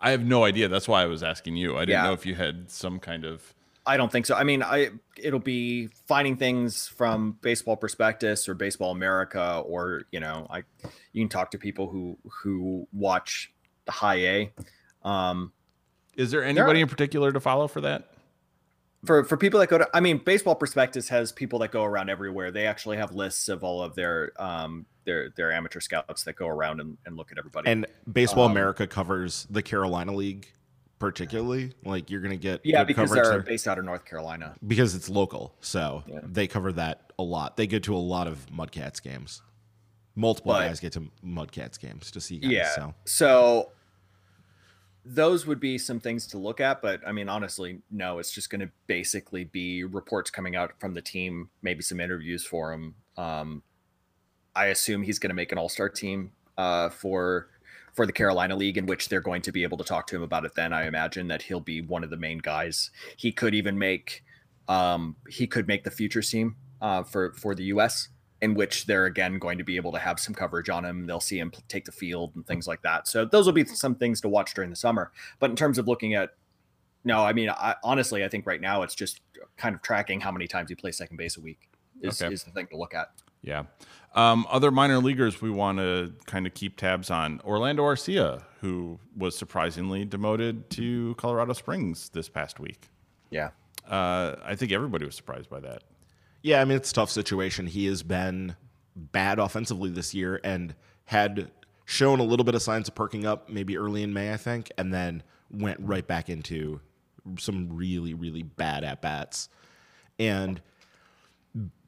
I have no idea. That's why I was asking you. I didn't yeah. know if you had some kind of. I don't think so. I mean, I it'll be finding things from Baseball Prospectus or Baseball America, or you know, I you can talk to people who who watch the high A. Um, Is there anybody there are, in particular to follow for that? for for people that go to, I mean, Baseball Prospectus has people that go around everywhere. They actually have lists of all of their um their their amateur scouts that go around and, and look at everybody. And Baseball um, America covers the Carolina League particularly. Like, you're gonna get yeah because they're there. based out of North Carolina, because it's local, so yeah. they cover that a lot. They go to a lot of Mudcats games. Multiple but, guys get to Mudcats games to see guys. Yeah, so. so those would be some things to look at. But I mean, honestly, no, it's just going to basically be reports coming out from the team, maybe some interviews for him. Um, I assume he's going to make an all-star team uh, for for the Carolina League, in which they're going to be able to talk to him about it then. I imagine that he'll be one of the main guys. He could even make um, he could make the futures team uh, for, for the U S, in which they're again going to be able to have some coverage on him. They'll see him take the field and things like that. So those will be some things to watch during the summer. But in terms of looking at, no, I mean, I, honestly, I think right now it's just kind of tracking how many times you play second base a week is, okay. is the thing to look at. Yeah. Um, other minor leaguers we want to kind of keep tabs on. Orlando Arcia, who was surprisingly demoted to Colorado Springs this past week. Yeah. Uh, I think everybody was surprised by that. Yeah, I mean, it's a tough situation. He has been bad offensively this year and had shown a little bit of signs of perking up maybe early in May, I think, and then went right back into some really, really bad at-bats. And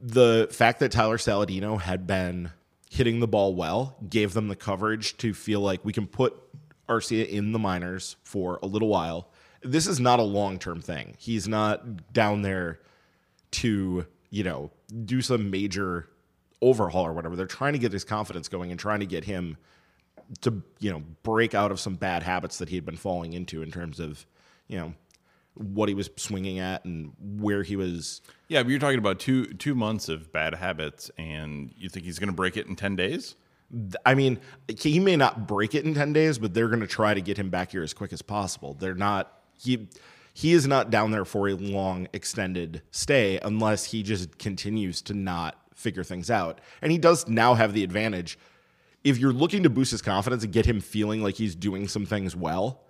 the fact that Tyler Saladino had been hitting the ball well gave them the coverage to feel like we can put Arcia in the minors for a little while. This is not a long-term thing. He's not down there to... you know, do some major overhaul or whatever. They're trying to get his confidence going and trying to get him to, you know, break out of some bad habits that he had been falling into in terms of, you know, what he was swinging at and where he was. Yeah, but you're talking about two two months of bad habits, and you think he's going to break it in ten days? I mean, he may not break it in ten days, but they're going to try to get him back here as quick as possible. They're not... he. He is not down there for a long, extended stay unless he just continues to not figure things out. And he does now have the advantage. If you're looking to boost his confidence and get him feeling like he's doing some things well,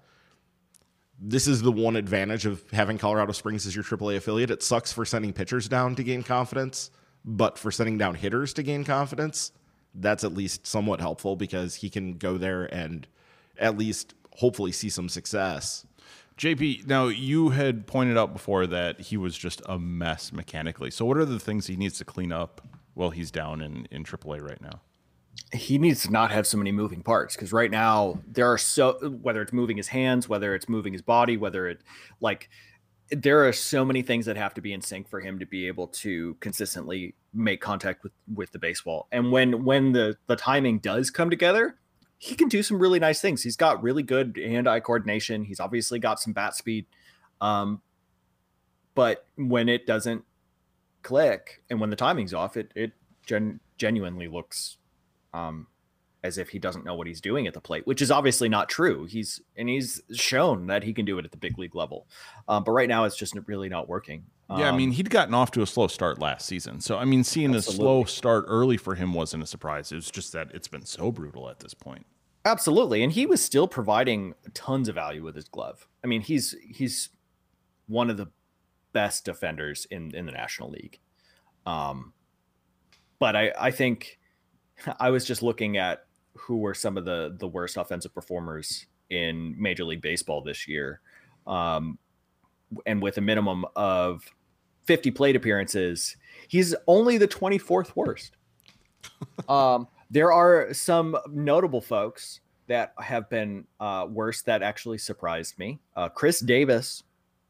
this is the one advantage of having Colorado Springs as your triple A affiliate. It sucks for sending pitchers down to gain confidence, but for sending down hitters to gain confidence, that's at least somewhat helpful, because he can go there and at least hopefully see some success. J P, now you had pointed out before that he was just a mess mechanically. So what are the things he needs to clean up while he's down in, in triple A right now? He needs to not have so many moving parts, because right now there are so, whether it's moving his hands, whether it's moving his body, whether it like there are so many things that have to be in sync for him to be able to consistently make contact with, with the baseball. And when, when the, the timing does come together, he can do some really nice things. He's got really good hand-eye coordination. He's obviously got some bat speed. Um, but when it doesn't click and when the timing's off, it it gen- genuinely looks um, as if he doesn't know what he's doing at the plate, which is obviously not true. He's and he's shown that he can do it at the big league level. Um, but right now, it's just really not working. Um, yeah, I mean, he'd gotten off to a slow start last season. So, I mean, seeing absolutely. a slow start early for him wasn't a surprise. It was just that it's been so brutal at this point. Absolutely. And he was still providing tons of value with his glove. I mean, he's he's one of the best defenders in, in the National League. Um, but I, I think I was just looking at who were some of the, the worst offensive performers in Major League Baseball this year. Um, and with a minimum of fifty plate appearances, he's only the twenty-fourth worst. um, there are some notable folks that have been uh, worse that actually surprised me. Uh, Chris Davis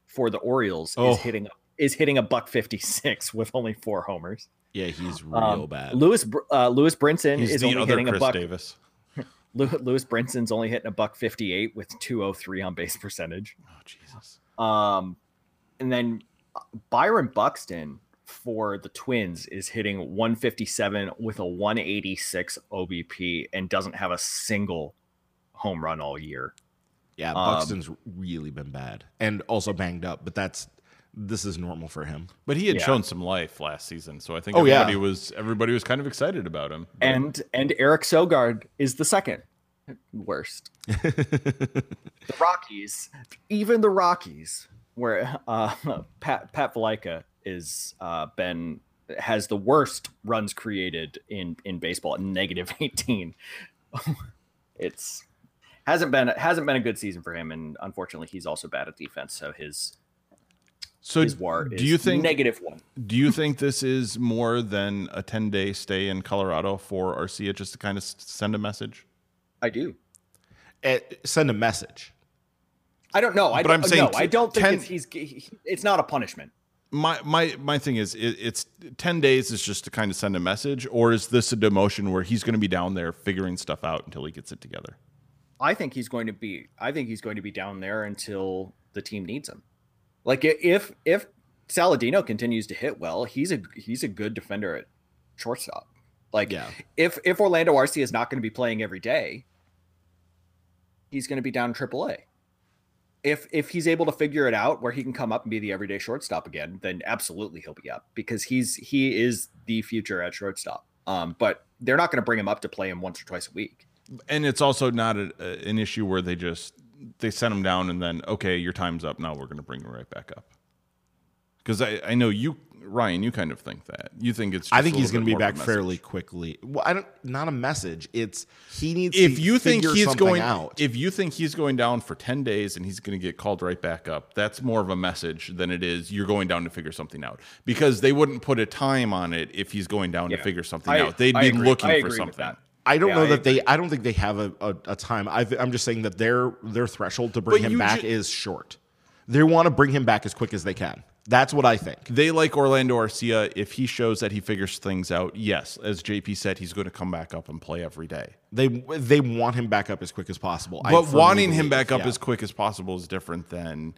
for the Orioles oh. is hitting is hitting a buck fifty-six with only four homers. Yeah, he's real um, bad. Lewis uh, Lewis Brinson he's is the only other hitting Chris a buck. Davis. Lewis Brinson's only hitting a buck fifty-eight with two oh three on base percentage. Oh Jesus. Um, and then Byron Buxton for the Twins is hitting one fifty-seven with a one eighty-six O B P and doesn't have a single home run all year. Yeah, Buxton's um, really been bad and also banged up, but that's this is normal for him. But he had yeah. shown some life last season, so I think oh, everybody yeah. was everybody was kind of excited about him. And and Eric Sogard is the second worst. The Rockies, even the Rockies where uh, Pat Pat Vlaica is uh, been has the worst runs created in, in baseball at negative eighteen. It's hasn't been hasn't been a good season for him, and unfortunately, he's also bad at defense. So his so his WAR do is you think negative one? Do you think this is more than a ten day stay in Colorado for Arcia just to kind of send a message? I do. It, send a message. I don't know. I but don't, I'm saying no, t- I don't think ten, it's, he's. He, it's not a punishment. My my my thing is, it, it's ten days is just to kind of send a message, or is this a demotion where he's going to be down there figuring stuff out until he gets it together? I think he's going to be. I think he's going to be down there until the team needs him. Like if if Saladino continues to hit well, he's a he's a good defender at shortstop. Like yeah. if if Orlando Arcia is not going to be playing every day, he's going to be down in triple A. If if he's able to figure it out where he can come up and be the everyday shortstop again, then absolutely he'll be up because he's he is the future at shortstop. Um, but they're not going to bring him up to play him once or twice a week. And it's also not a, a, an issue where they just they send him down and then, OK, your time's up. Now we're going to bring him right back up. Because I, I know you, Ryan, you kind of think that you think it's. Just I think he's going to be back fairly quickly. Well, I don't. Not a message. It's he needs. If to you think he's going out, if you think he's going down for ten days and he's going to get called right back up, that's more of a message than it is you're going down to figure something out. Because they wouldn't put a time on it if he's going down yeah. to figure something I, out. They'd I be agree. looking for something. I don't yeah, know I that agree. they. I don't think they have a, a, a time. I've, I'm just saying that their their threshold to bring but him back ju- is short. They want to bring him back as quick as they can. That's what I think. They like Orlando Arcia. If he shows that he figures things out, yes, as J P said, he's going to come back up and play every day. They they want him back up as quick as possible. But wanting him back up yeah. as quick as possible is different than,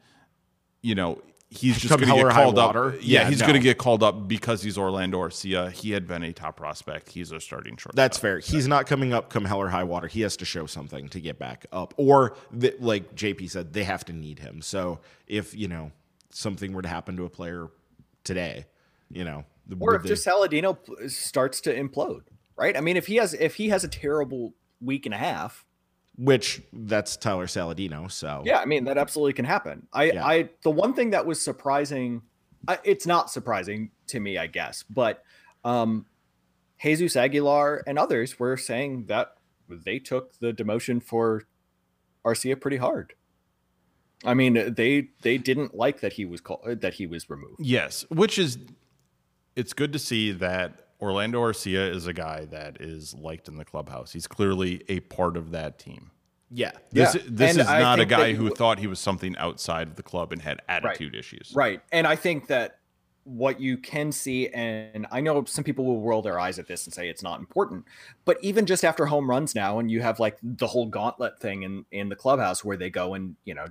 you know, he's just going to get called up. Yeah, yeah he's no. going to get called up because he's Orlando Arcia. He had been a top prospect. He's a starting shortstop. That's fair. So. He's not coming up come hell or high water. He has to show something to get back up. Or, the, like J P said, they have to need him. So if, you know, something were to happen to a player today, you know, the, or if they... just Saladino starts to implode, right? I mean, if he has, if he has a terrible week and a half, which that's Tyler Saladino. So yeah, I mean, that absolutely can happen. I, yeah. I, the one thing that was surprising, I, it's not surprising to me, I guess, but um, Jesus Aguilar and others were saying that they took the demotion for Arcia pretty hard. I mean, they they didn't like that he was called, that he was removed. Yes, which is, it's good to see that Orlando Arcia is a guy that is liked in the clubhouse. He's clearly a part of that team. Yeah, this yeah. this and is I not a guy who w- thought he was something outside of the club and had attitude right. issues. Right, and I think that what you can see, and I know some people will roll their eyes at this and say it's not important, but even just after home runs now, and you have like the whole gauntlet thing in, in the clubhouse where they go and, you know,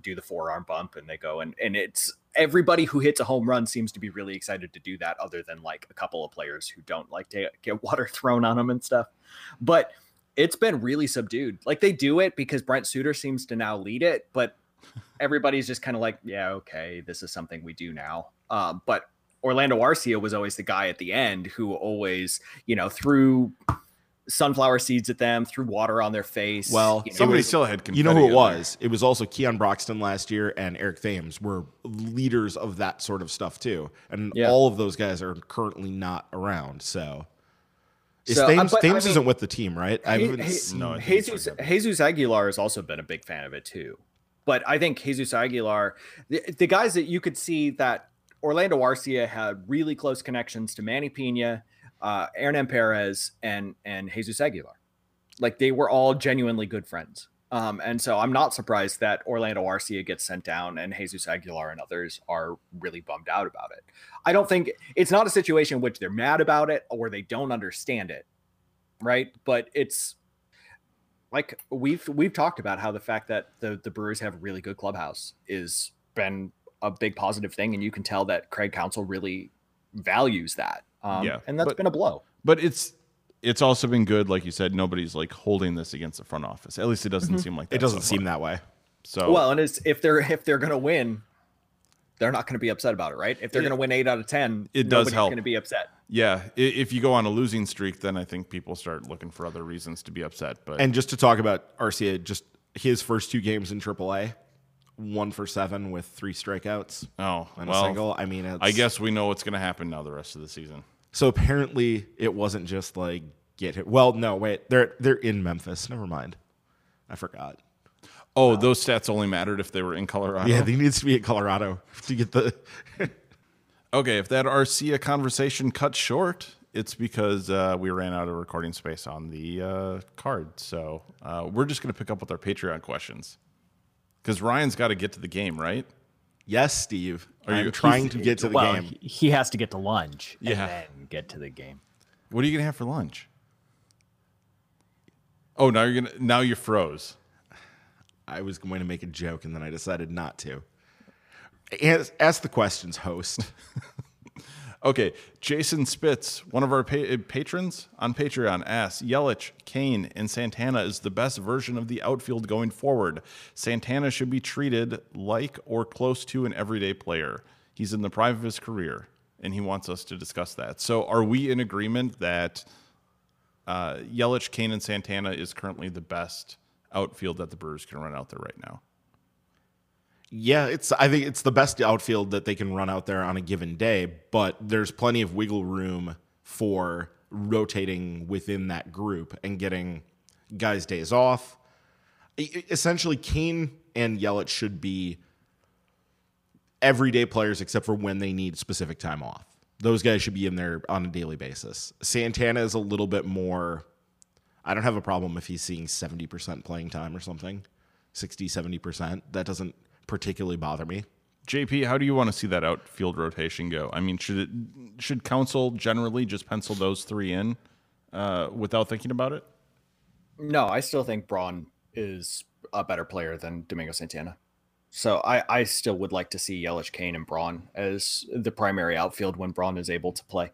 do the forearm bump and they go and, and it's everybody who hits a home run seems to be really excited to do that other than like a couple of players who don't like to get water thrown on them and stuff. But it's been really subdued. Like they do it because Brent Suter seems to now lead it, but everybody's just kind of like, yeah, okay, this is something we do now. Uh, but Orlando Arcia was always the guy at the end who always, you know, threw sunflower seeds at them, threw water on their face. Well, you know, somebody was, still had confetti. You know who it was? There. It was also Keon Broxton last year and Eric Thames were leaders of that sort of stuff too. And yeah. all of those guys are currently not around. So, so Thames, but, Thames I mean, isn't with the team, right? I he, he, no, Jesus, Jesus Aguilar has also been a big fan of it too. But I think Jesus Aguilar, the, the guys that you could see that Orlando Arcia had really close connections to Manny Pina, uh, Aaron Amperes, and and Jesus Aguilar. Like they were all genuinely good friends. Um, and so I'm not surprised that Orlando Arcia gets sent down and Jesus Aguilar and others are really bummed out about it. I don't think it's not a situation in which they're mad about it or they don't understand it, right? But it's like we've we've talked about how the fact that the the Brewers have a really good clubhouse is been a big positive thing, and you can tell that Craig Counsell really values that. Um, yeah, and that's but, been a blow. But it's it's also been good, like you said, nobody's like holding this against the front office. At least it doesn't mm-hmm. seem like that. It doesn't so seem that way. So well, and it's if they're if they're gonna win, they're not gonna be upset about it, right? If they're it, gonna win eight out of ten, it does help. Gonna be upset. Yeah, if you go on a losing streak, then I think people start looking for other reasons to be upset. But and just to talk about Arcia, just his first two games in triple A. one for seven with three strikeouts. Oh, and well, a single. I mean, it's, I guess we know what's going to happen now the rest of the season. So apparently it wasn't just like get hit. Well, no, wait, they're they're in Memphis. Never mind, I forgot. Oh, um, those stats only mattered if they were in Colorado. Yeah, they needs to be in Colorado to get the. Okay, if that Arcia conversation cut short, it's because uh, we ran out of recording space on the uh, card. So uh, we're just going to pick up with our Patreon questions. Because Ryan's got to get to the game, right? Yes, Steve. Are you I'm trying to get to the well, game? He has to get to lunch and yeah. then get to the game. What are you going to have for lunch? Oh, now you're gonna. Now you froze. I was going to make a joke, and then I decided not to. Ask, ask the questions, host. Okay, Jason Spitz, one of our pa- patrons on Patreon, asks, Yelich, Kane, and Santana is the best version of the outfield going forward. Santana should be treated like or close to an everyday player. He's in the prime of his career, and he wants us to discuss that. So are we in agreement that uh, Yelich, Kane, and Santana is currently the best outfield that the Brewers can run out there right now? Yeah, it's. I think it's the best outfield that they can run out there on a given day, but there's plenty of wiggle room for rotating within that group and getting guys days off. Essentially, Kane and Yelich should be everyday players except for when they need specific time off. Those guys should be in there on a daily basis. Santana is a little bit more... I don't have a problem if he's seeing seventy percent playing time or something, sixty, seventy percent. That doesn't particularly bother me. J P, how do you want to see that outfield rotation go? I mean, should it should council generally just pencil those three in uh, without thinking about it? No, I still think Braun is a better player than Domingo Santana. So I, I still would like to see Yelich, Kane, and Braun as the primary outfield when Braun is able to play.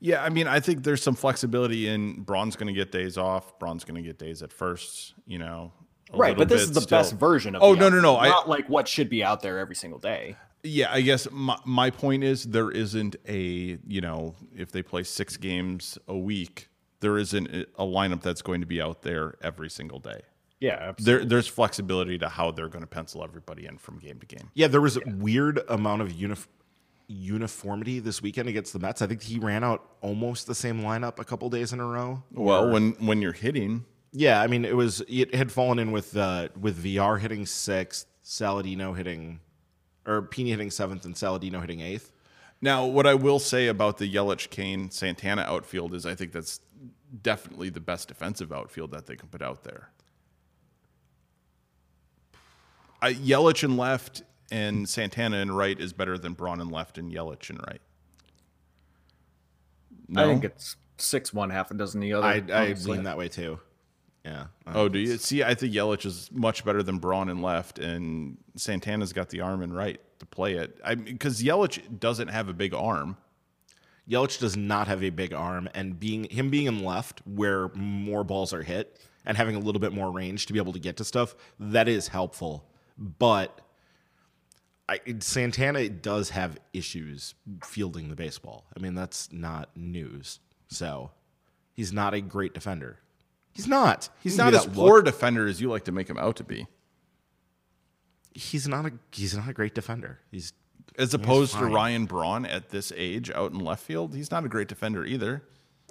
Yeah, I mean, I think there's some flexibility in Braun's going to get days off. Braun's going to get days at first, you know. Right, but this is the still. best version of. Oh no, no, no! Not I, like what should be out there every single day. Yeah, I guess my my point is there isn't a you know if they play six games a week, there isn't a lineup that's going to be out there every single day. Yeah, absolutely. There, there's flexibility to how they're going to pencil everybody in from game to game. Yeah, there was yeah. a weird amount of uniform. uniformity this weekend against the Mets. I think he ran out almost the same lineup a couple days in a row. Well, when when you're hitting, yeah, I mean it was it had fallen in with uh, with V R hitting sixth, Saladino hitting, or Pina hitting seventh, and Saladino hitting eighth. Now, what I will say about the Yelich, Kane, Santana outfield is I think that's definitely the best defensive outfield that they can put out there. I, Yelich in left. And Santana in right is better than Braun in left and Yelich in right. No? I think it's six one, half a dozen the other. I, I lean that way too. Yeah. Oh, do you see? I think Yelich is much better than Braun in left, and Santana's got the arm in right to play it. I because Yelich doesn't have a big arm. Yelich does not have a big arm, and being him being in left where more balls are hit and having a little bit more range to be able to get to stuff that is helpful, but. I, Santana does have issues fielding the baseball. I mean, that's not news. So he's not a great defender. He's not. He's not as poor a defender as you like to make him out to be. He's not a. He's not a great defender. He's as opposed he's to Ryan Braun at this age out in left field. He's not a great defender either,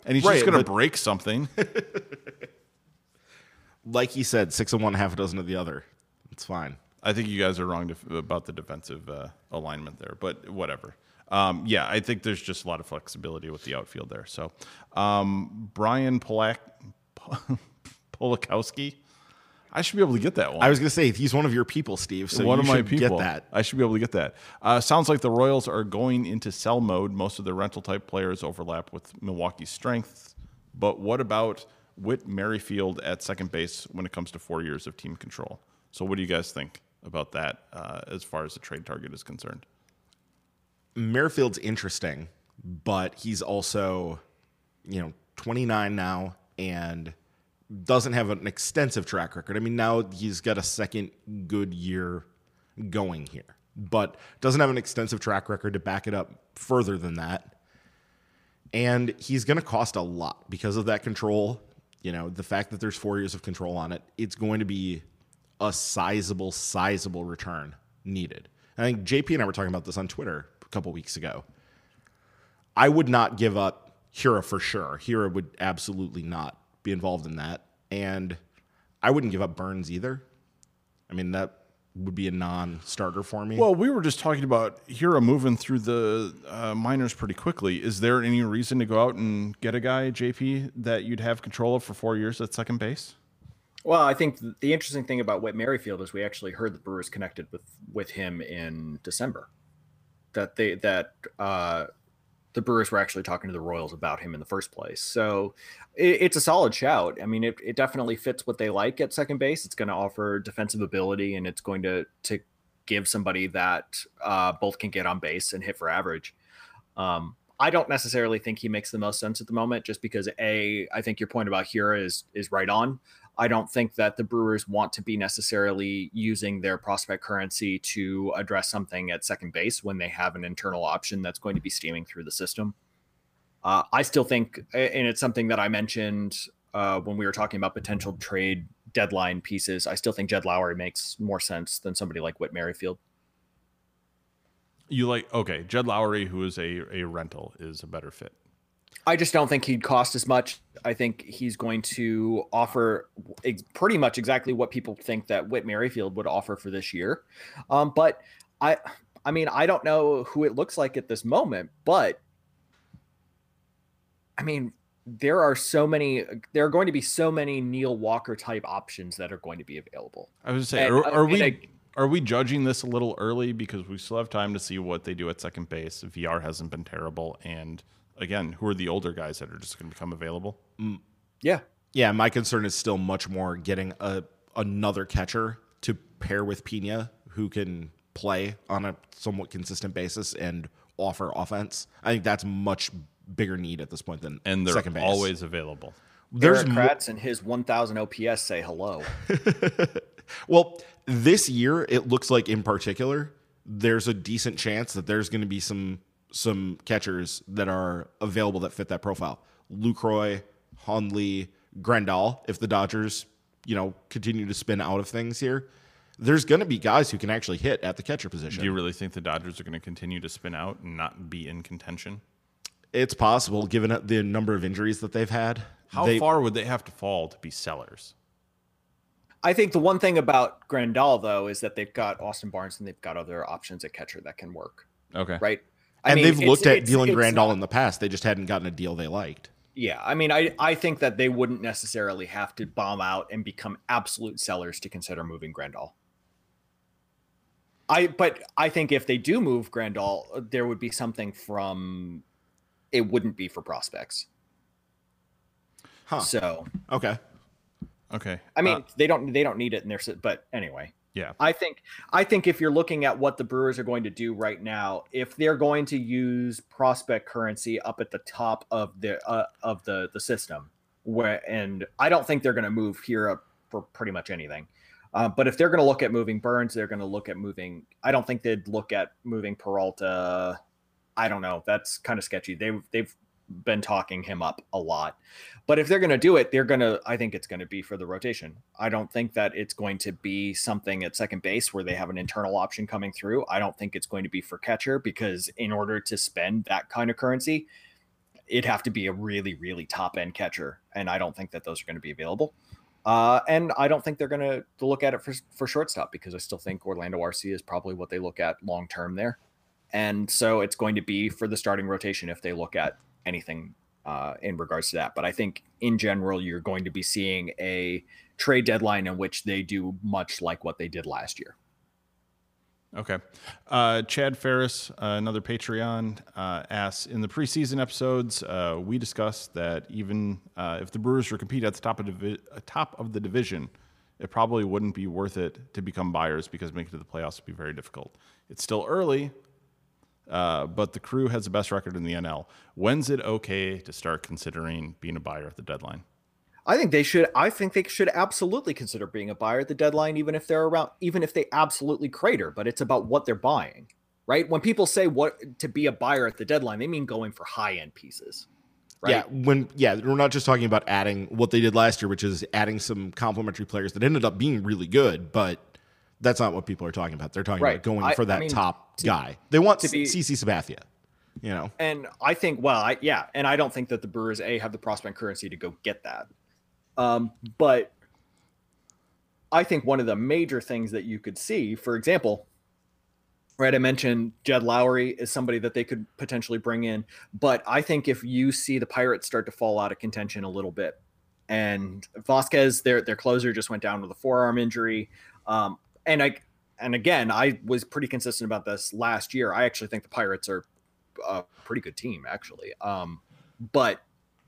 and he's right, just going to break something. Like he said, six of one, half a dozen of the other. It's fine. I think you guys are wrong def- about the defensive uh, alignment there, but whatever. Um, yeah, I think there's just a lot of flexibility with the outfield there. So um, Brian Polak- Polakowski, I should be able to get that one. I was going to say, he's one of your people, Steve, so one you of my should people. get that. I should be able to get that. Uh, sounds like the Royals are going into sell mode. Most of their rental-type players overlap with Milwaukee's strength, but what about Whit Merrifield at second base when it comes to four years of team control? So what do you guys think about that uh, as far as the trade target is concerned? Merrifield's interesting, but he's also, you know, twenty-nine now and doesn't have an extensive track record. I mean, now he's got a second good year going here, but doesn't have an extensive track record to back it up further than that. And he's going to cost a lot because of that control. You know, the fact that there's four years of control on it, it's going to be a sizable, sizable return needed. I think J P and I were talking about this on Twitter a couple weeks ago. I would not give up Hiura for sure. Hiura would absolutely not be involved in that. And I wouldn't give up Burns either. I mean, that would be a non-starter for me. Well, we were just talking about Hiura moving through the uh, minors pretty quickly. Is there any reason to go out and get a guy, J P, that you'd have control of for four years at second base? Well, I think the interesting thing about Whit Merrifield is we actually heard the Brewers connected with, with him in December. That they that uh, the Brewers were actually talking to the Royals about him in the first place. So it, it's a solid shout. I mean, it, it definitely fits what they like at second base. It's going to offer defensive ability, and it's going to to give somebody that uh, both can get on base and hit for average. Um, I don't necessarily think he makes the most sense at the moment, just because, A, I think your point about Hiura is is right on. I don't think that the Brewers want to be necessarily using their prospect currency to address something at second base when they have an internal option that's going to be steaming through the system. Uh, I still think, and it's something that I mentioned uh, when we were talking about potential trade deadline pieces, I still think Jed Lowry makes more sense than somebody like Whit Merrifield. You like, okay, Jed Lowry, who is a, a rental, is a better fit. I just don't think he'd cost as much. I think he's going to offer ex- pretty much exactly what people think that Whit Merrifield would offer for this year. Um, but I, I mean, I don't know who it looks like at this moment, but I mean, there are so many, there are going to be so many Neil Walker type options that are going to be available. I was saying, are, are we, a, are we judging this a little early because we still have time to see what they do at second base? V R hasn't been terrible. And, again, who are the older guys that are just going to become available? Yeah. Yeah, my concern is still much more getting a another catcher to pair with Pina, who can play on a somewhat consistent basis and offer offense. I think that's much bigger need at this point than second base. And they're always available. There's Eric Kratz mo- and his one thousand O P S say hello. Well, this year, it looks like in particular, there's a decent chance that there's going to be some... some catchers that are available that fit that profile. Lucroy, Hundley, Grendal, if the Dodgers, you know, continue to spin out of things here, there's going to be guys who can actually hit at the catcher position. Do you really think the Dodgers are going to continue to spin out and not be in contention? It's possible, given the number of injuries that they've had. How they, far would they have to fall to be sellers? I think the one thing about Grendal, though, is that they've got Austin Barnes and they've got other options at catcher that can work. Okay. Right? I and mean, they've looked at dealing Grandal in the past. They just hadn't gotten a deal they liked. Yeah, I mean, I, I think that they wouldn't necessarily have to bomb out and become absolute sellers to consider moving Grandal. I But I think if they do move Grandal, there would be something from... It wouldn't be for prospects. Huh. So... Okay. Okay. I mean, uh, they don't they don't need it in their... But anyway... Yeah, I think I think if you're looking at what the Brewers are going to do right now, if they're going to use prospect currency up at the top of the uh, of the, the system, where and I don't think they're going to move Hiura for pretty much anything. Uh, but if they're going to look at moving Burns, they're going to look at moving. I don't think they'd look at moving Peralta. I don't know. That's kind of sketchy. They've they've been talking him up a lot. But if they're going to do it, they're going to, I think it's going to be for the rotation. I don't think that it's going to be something at second base where they have an internal option coming through. I don't think it's going to be for catcher because in order to spend that kind of currency, it'd have to be a really, really top end catcher. And I don't think that those are going to be available. Uh, and I don't think they're going to look at it for, for shortstop because I still think Orlando Arcia is probably what they look at long-term there. And so it's going to be for the starting rotation if they look at anything uh, in regards to that. But I think in general, you're going to be seeing a trade deadline in which they do much like what they did last year. Okay. Uh, Chad Ferris, uh, another Patreon, uh, asks, in the preseason episodes, uh, we discussed that even uh, if the Brewers were competing at the top of, divi- top of the division, it probably wouldn't be worth it to become buyers because making it to the playoffs would be very difficult. It's still early. Uh, but the crew has the best record in the N L. When's it okay to start considering being a buyer at the deadline? I think they should. I think they should absolutely consider being a buyer at the deadline, even if they're around, even if they absolutely crater. But it's about what they're buying, right? When people say what to be a buyer at the deadline, they mean going for high end pieces. right? Yeah, when yeah, we're not just talking about adding what they did last year, which is adding some complementary players that ended up being really good, but that's not what people are talking about. They're talking right. about going I, for that I mean, top to, guy. They want to be, C C Sabathia, you know. And I think, well, I, yeah, and I don't think that the Brewers A have the prospect currency to go get that. Um, but I think one of the major things that you could see, for example, right, I mentioned Jed Lowry is somebody that they could potentially bring in, but I think if you see the Pirates start to fall out of contention a little bit, and Vasquez, their their closer, just went down with a forearm injury, um, and I and again I was pretty consistent about this last year. I actually think the Pirates are a pretty good team, actually, um, but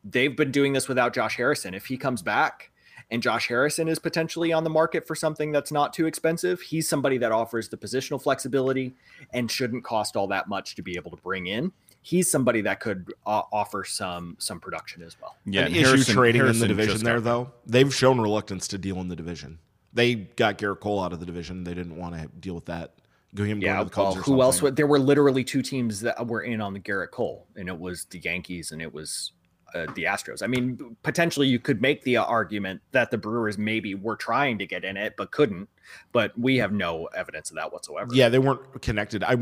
they've been doing this without Josh Harrison. If he comes back and Josh Harrison is potentially on the market for something that's not too expensive, he's somebody that offers the positional flexibility and shouldn't cost all that much to be able to bring in. He's somebody that could uh, offer some some production as well. Yeah, an issue trading Harrison in the division there, though. They've shown reluctance to deal in the division. They got Garrett Cole out of the division. They didn't want to deal with that. Him yeah, going to the well, who else? There were literally two teams that were in on the Garrett Cole, and it was the Yankees, and it was... Uh, the Astros. I mean, potentially you could make the argument that the Brewers maybe were trying to get in it but couldn't, but we have no evidence of that whatsoever. Yeah, they weren't connected. I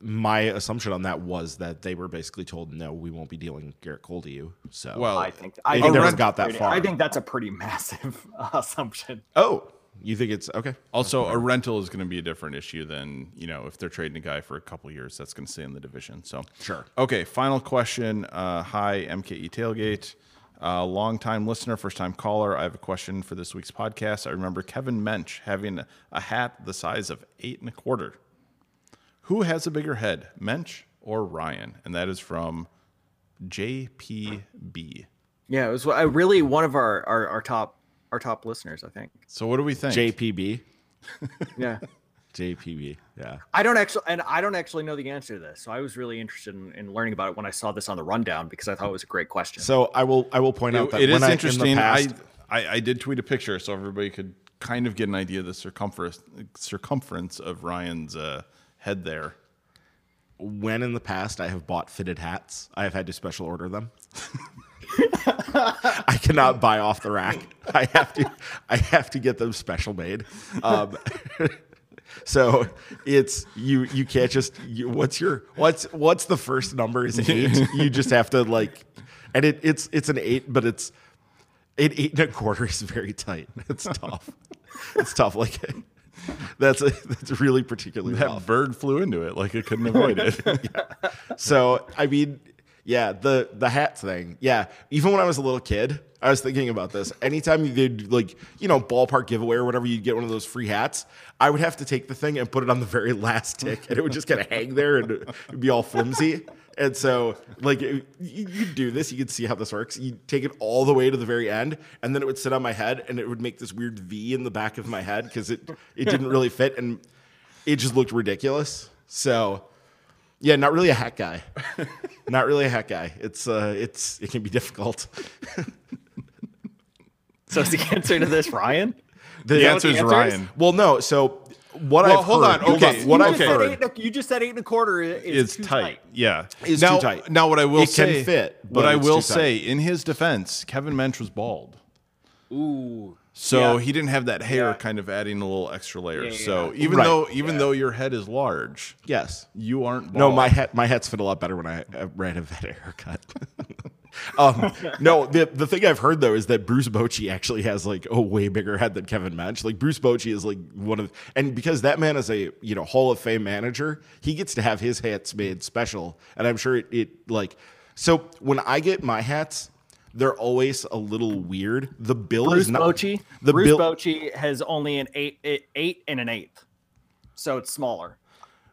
my assumption on that was that they were basically told, no, we won't be dealing Garrett Cole to you. So well, I think I think, never got that far. I think that's a pretty massive assumption. Oh, you think it's okay? Also, a rental is going to be a different issue than, you know, if they're trading a guy for a couple years, that's going to stay in the division. So sure. Okay. Final question. Uh, hi, M K E Tailgate. Uh, long-time listener, first-time caller. I have a question for this week's podcast. I remember Kevin Mensch having a hat the size of eight and a quarter. Who has a bigger head, Mensch or Ryan? And that is from J P B. Yeah, it was really one of our, our, our top Our top listeners, I think. So what do we think? J P B. Yeah. J P B. Yeah. I don't actually, and I don't actually know the answer to this. So I was really interested in, in learning about it when I saw this on the rundown because I thought it was a great question. So I will, I will point it, out that it when is I, interesting. In past, I, I, I did tweet a picture so everybody could kind of get an idea of the circumference, circumference of Ryan's uh, head there. When in the past I have bought fitted hats, I have had to special order them. I cannot buy off the rack. I have to, I have to get them special made. Um, so it's you. You can't just. You, what's your what's what's the first number? Is it eight? You just have to like, and it, it's it's an eight, but it's an eight and a quarter is very tight. It's tough. It's tough. Like that's a, that's really particularly that tough. Bird flew into it like it couldn't avoid it. Yeah. So I mean. Yeah, the, the hat thing. Yeah, even when I was a little kid, I was thinking about this. Anytime you did, like, you know, ballpark giveaway or whatever, you'd get one of those free hats, I would have to take the thing and put it on the very last tick, and it would just kind of hang there and it'd be all flimsy. And so, like, you, you do this. You could see how this works. You take it all the way to the very end, and then it would sit on my head, and it would make this weird V in the back of my head because it, it didn't really fit, and it just looked ridiculous. So... Yeah, not really a hat guy. Not really a hat guy. It's uh, it's it can be difficult. So is the answer to this Ryan? The, the answer is Ryan. Is? Well, no. So what well, I've hold heard, on, hold okay, on. What I've heard, eight, you just said eight and a quarter is it's too tight. tight. Yeah, is too tight. Now, what I will it say, can fit, what I will say in his defense, Kevin Mensch was bald. Ooh. So yeah. He didn't have that hair yeah. kind of adding a little extra layer. Yeah, yeah, so even right. though even yeah. though your head is large, yes, you aren't bald. No, my hat my hats fit a lot better when I ran a vet haircut. um, no, the the thing I've heard though is that Bruce Bochy actually has like a way bigger head than Kevin Mensch. Like Bruce Bochy is like one of, and because that man is a you know Hall of Fame manager, he gets to have his hats made special, and I'm sure it, it like so when I get my hats. They're always a little weird. The bill Bruce is not Bochy. The Bruce bill, Bochy has only an eight, eight, eight and an eighth, so it's smaller.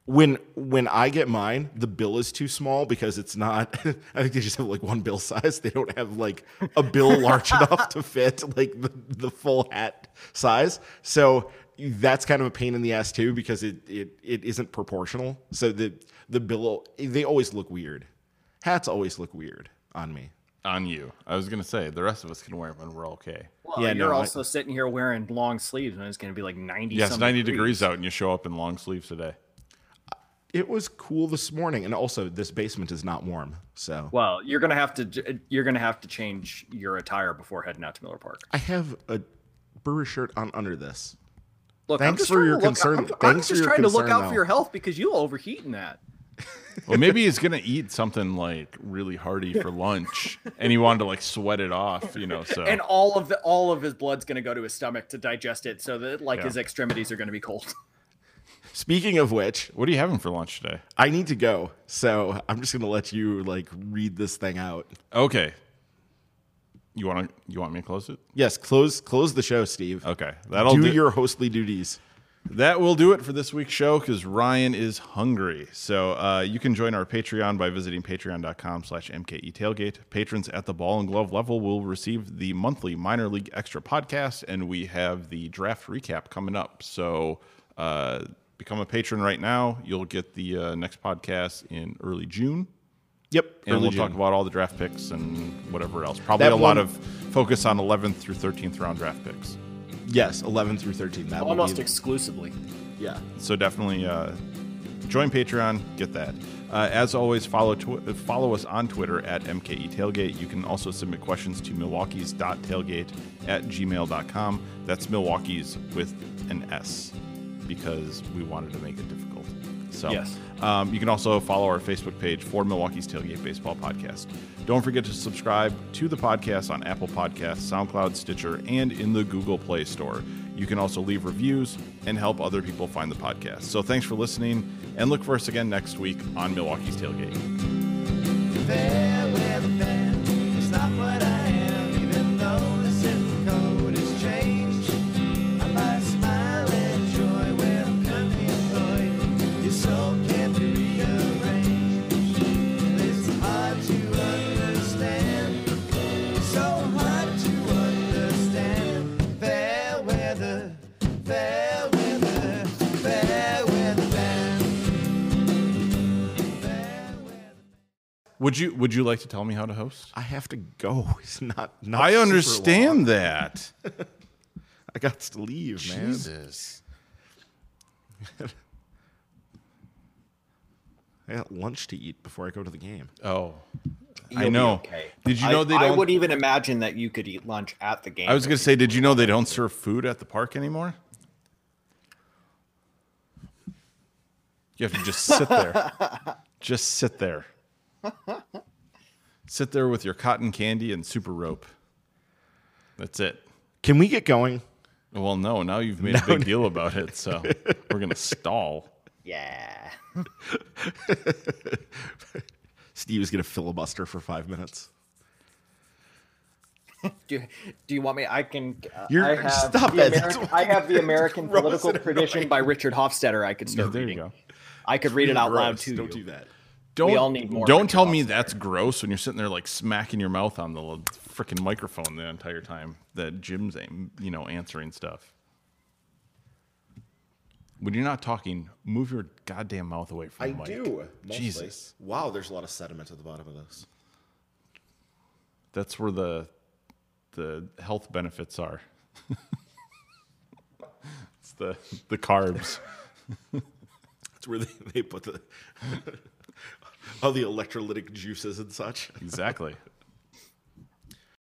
When when I get mine, the bill is too small because it's not. I think they just have like one bill size. They don't have like a bill large enough to fit like the, the full hat size. So that's kind of a pain in the ass too because it it, it isn't proportional. So the the bill they always look weird. Hats always look weird on me. On you. I was going to say, the rest of us can wear them and we're okay. Well, yeah, you're no, also I, sitting here wearing long sleeves and it's going to be like ninety. Yes, ninety degrees. degrees out and you show up in long sleeves today. it was cool this morning. And also, this basement is not warm. So, well, you're gonna have to you're gonna have to change your attire before heading out to Miller Park. I have a Brewer shirt on under this. Look, thanks for your concern. I'm, I'm just for your trying concern, to look out though. for your health because you'll overheat in that. Well, maybe he's gonna eat something like really hearty for lunch, and he wanted to like sweat it off, you know. So and all of the all of his blood's gonna go to his stomach to digest it, so that like yeah. his extremities are gonna be cold. Speaking of which, what are you having for lunch today? I need to go, so I'm just gonna let you like read this thing out. Okay. You want to? You want me to close it? Yes, close close the show, Steve. Okay, that'll do, do your hostly duties. That will do it for this week's show because Ryan is hungry. So uh, you can join our Patreon by visiting patreon dot com slash M K E Tailgate. Patrons at the ball and glove level will receive the monthly minor league extra podcast, and we have the draft recap coming up. So uh, become a patron right now. You'll get the uh, next podcast in early June. Yep. And we'll June. talk about all the draft picks and whatever else. Probably that a lot of focus on eleventh through thirteenth round draft picks. Yes, eleven through thirteen. That Almost be... exclusively. Yeah. So definitely uh, join Patreon. Get that. Uh, as always, follow tw- follow us on Twitter at M K E Tailgate. You can also submit questions to milwaukees dot tailgate at gmail dot com. That's Milwaukee's with an S because we wanted to make it difficult. So yes. um, you can also follow our Facebook page for Milwaukee's Tailgate Baseball Podcast. Don't forget to subscribe to the podcast on Apple Podcasts, SoundCloud, Stitcher, and in the Google Play Store. You can also leave reviews and help other people find the podcast. So thanks for listening, and look for us again next week on Milwaukee's Tailgate. Farewell, then. It's not what I am, even though the zip code has changed. I might smile and joy where I'm currently employed. Your soul can't be rearranged. It's hard to Would you would you like to tell me how to host? I have to go. It's not. not I understand that. I got to leave, Jesus. man. Jesus. I got lunch to eat before I go to the game. Oh, You'll I know. Okay. Did you know I, they? Don't... I would even imagine that you could eat lunch at the game. I was going to say, did you know they don't serve food at the park anymore? You have to just sit there. Just sit there. Sit there with your cotton candy and super rope. That's it. Can we get going? Well, no. Now you've made no, a big no. deal about it, so we're gonna stall. Yeah. Steve is gonna filibuster for five minutes. Do, do you want me? I can. Uh, You're, I have stop it. American, I have the American political tradition by Richard Hofstadter. I could start no, there reading. You go. I could read You're it out gross. loud to Don't you. Don't do that. Don't, we all need more don't tell me that's gross when you're sitting there like smacking your mouth on the freaking microphone the entire time that Jim's, you know, answering stuff. When you're not talking, move your goddamn mouth away from I the mic. I do. Jesus. Mostly. Wow, there's a lot of sediment at the bottom of this. That's where the the health benefits are. It's the, the carbs. That's where they, they put the... all the electrolytic juices and such. Exactly.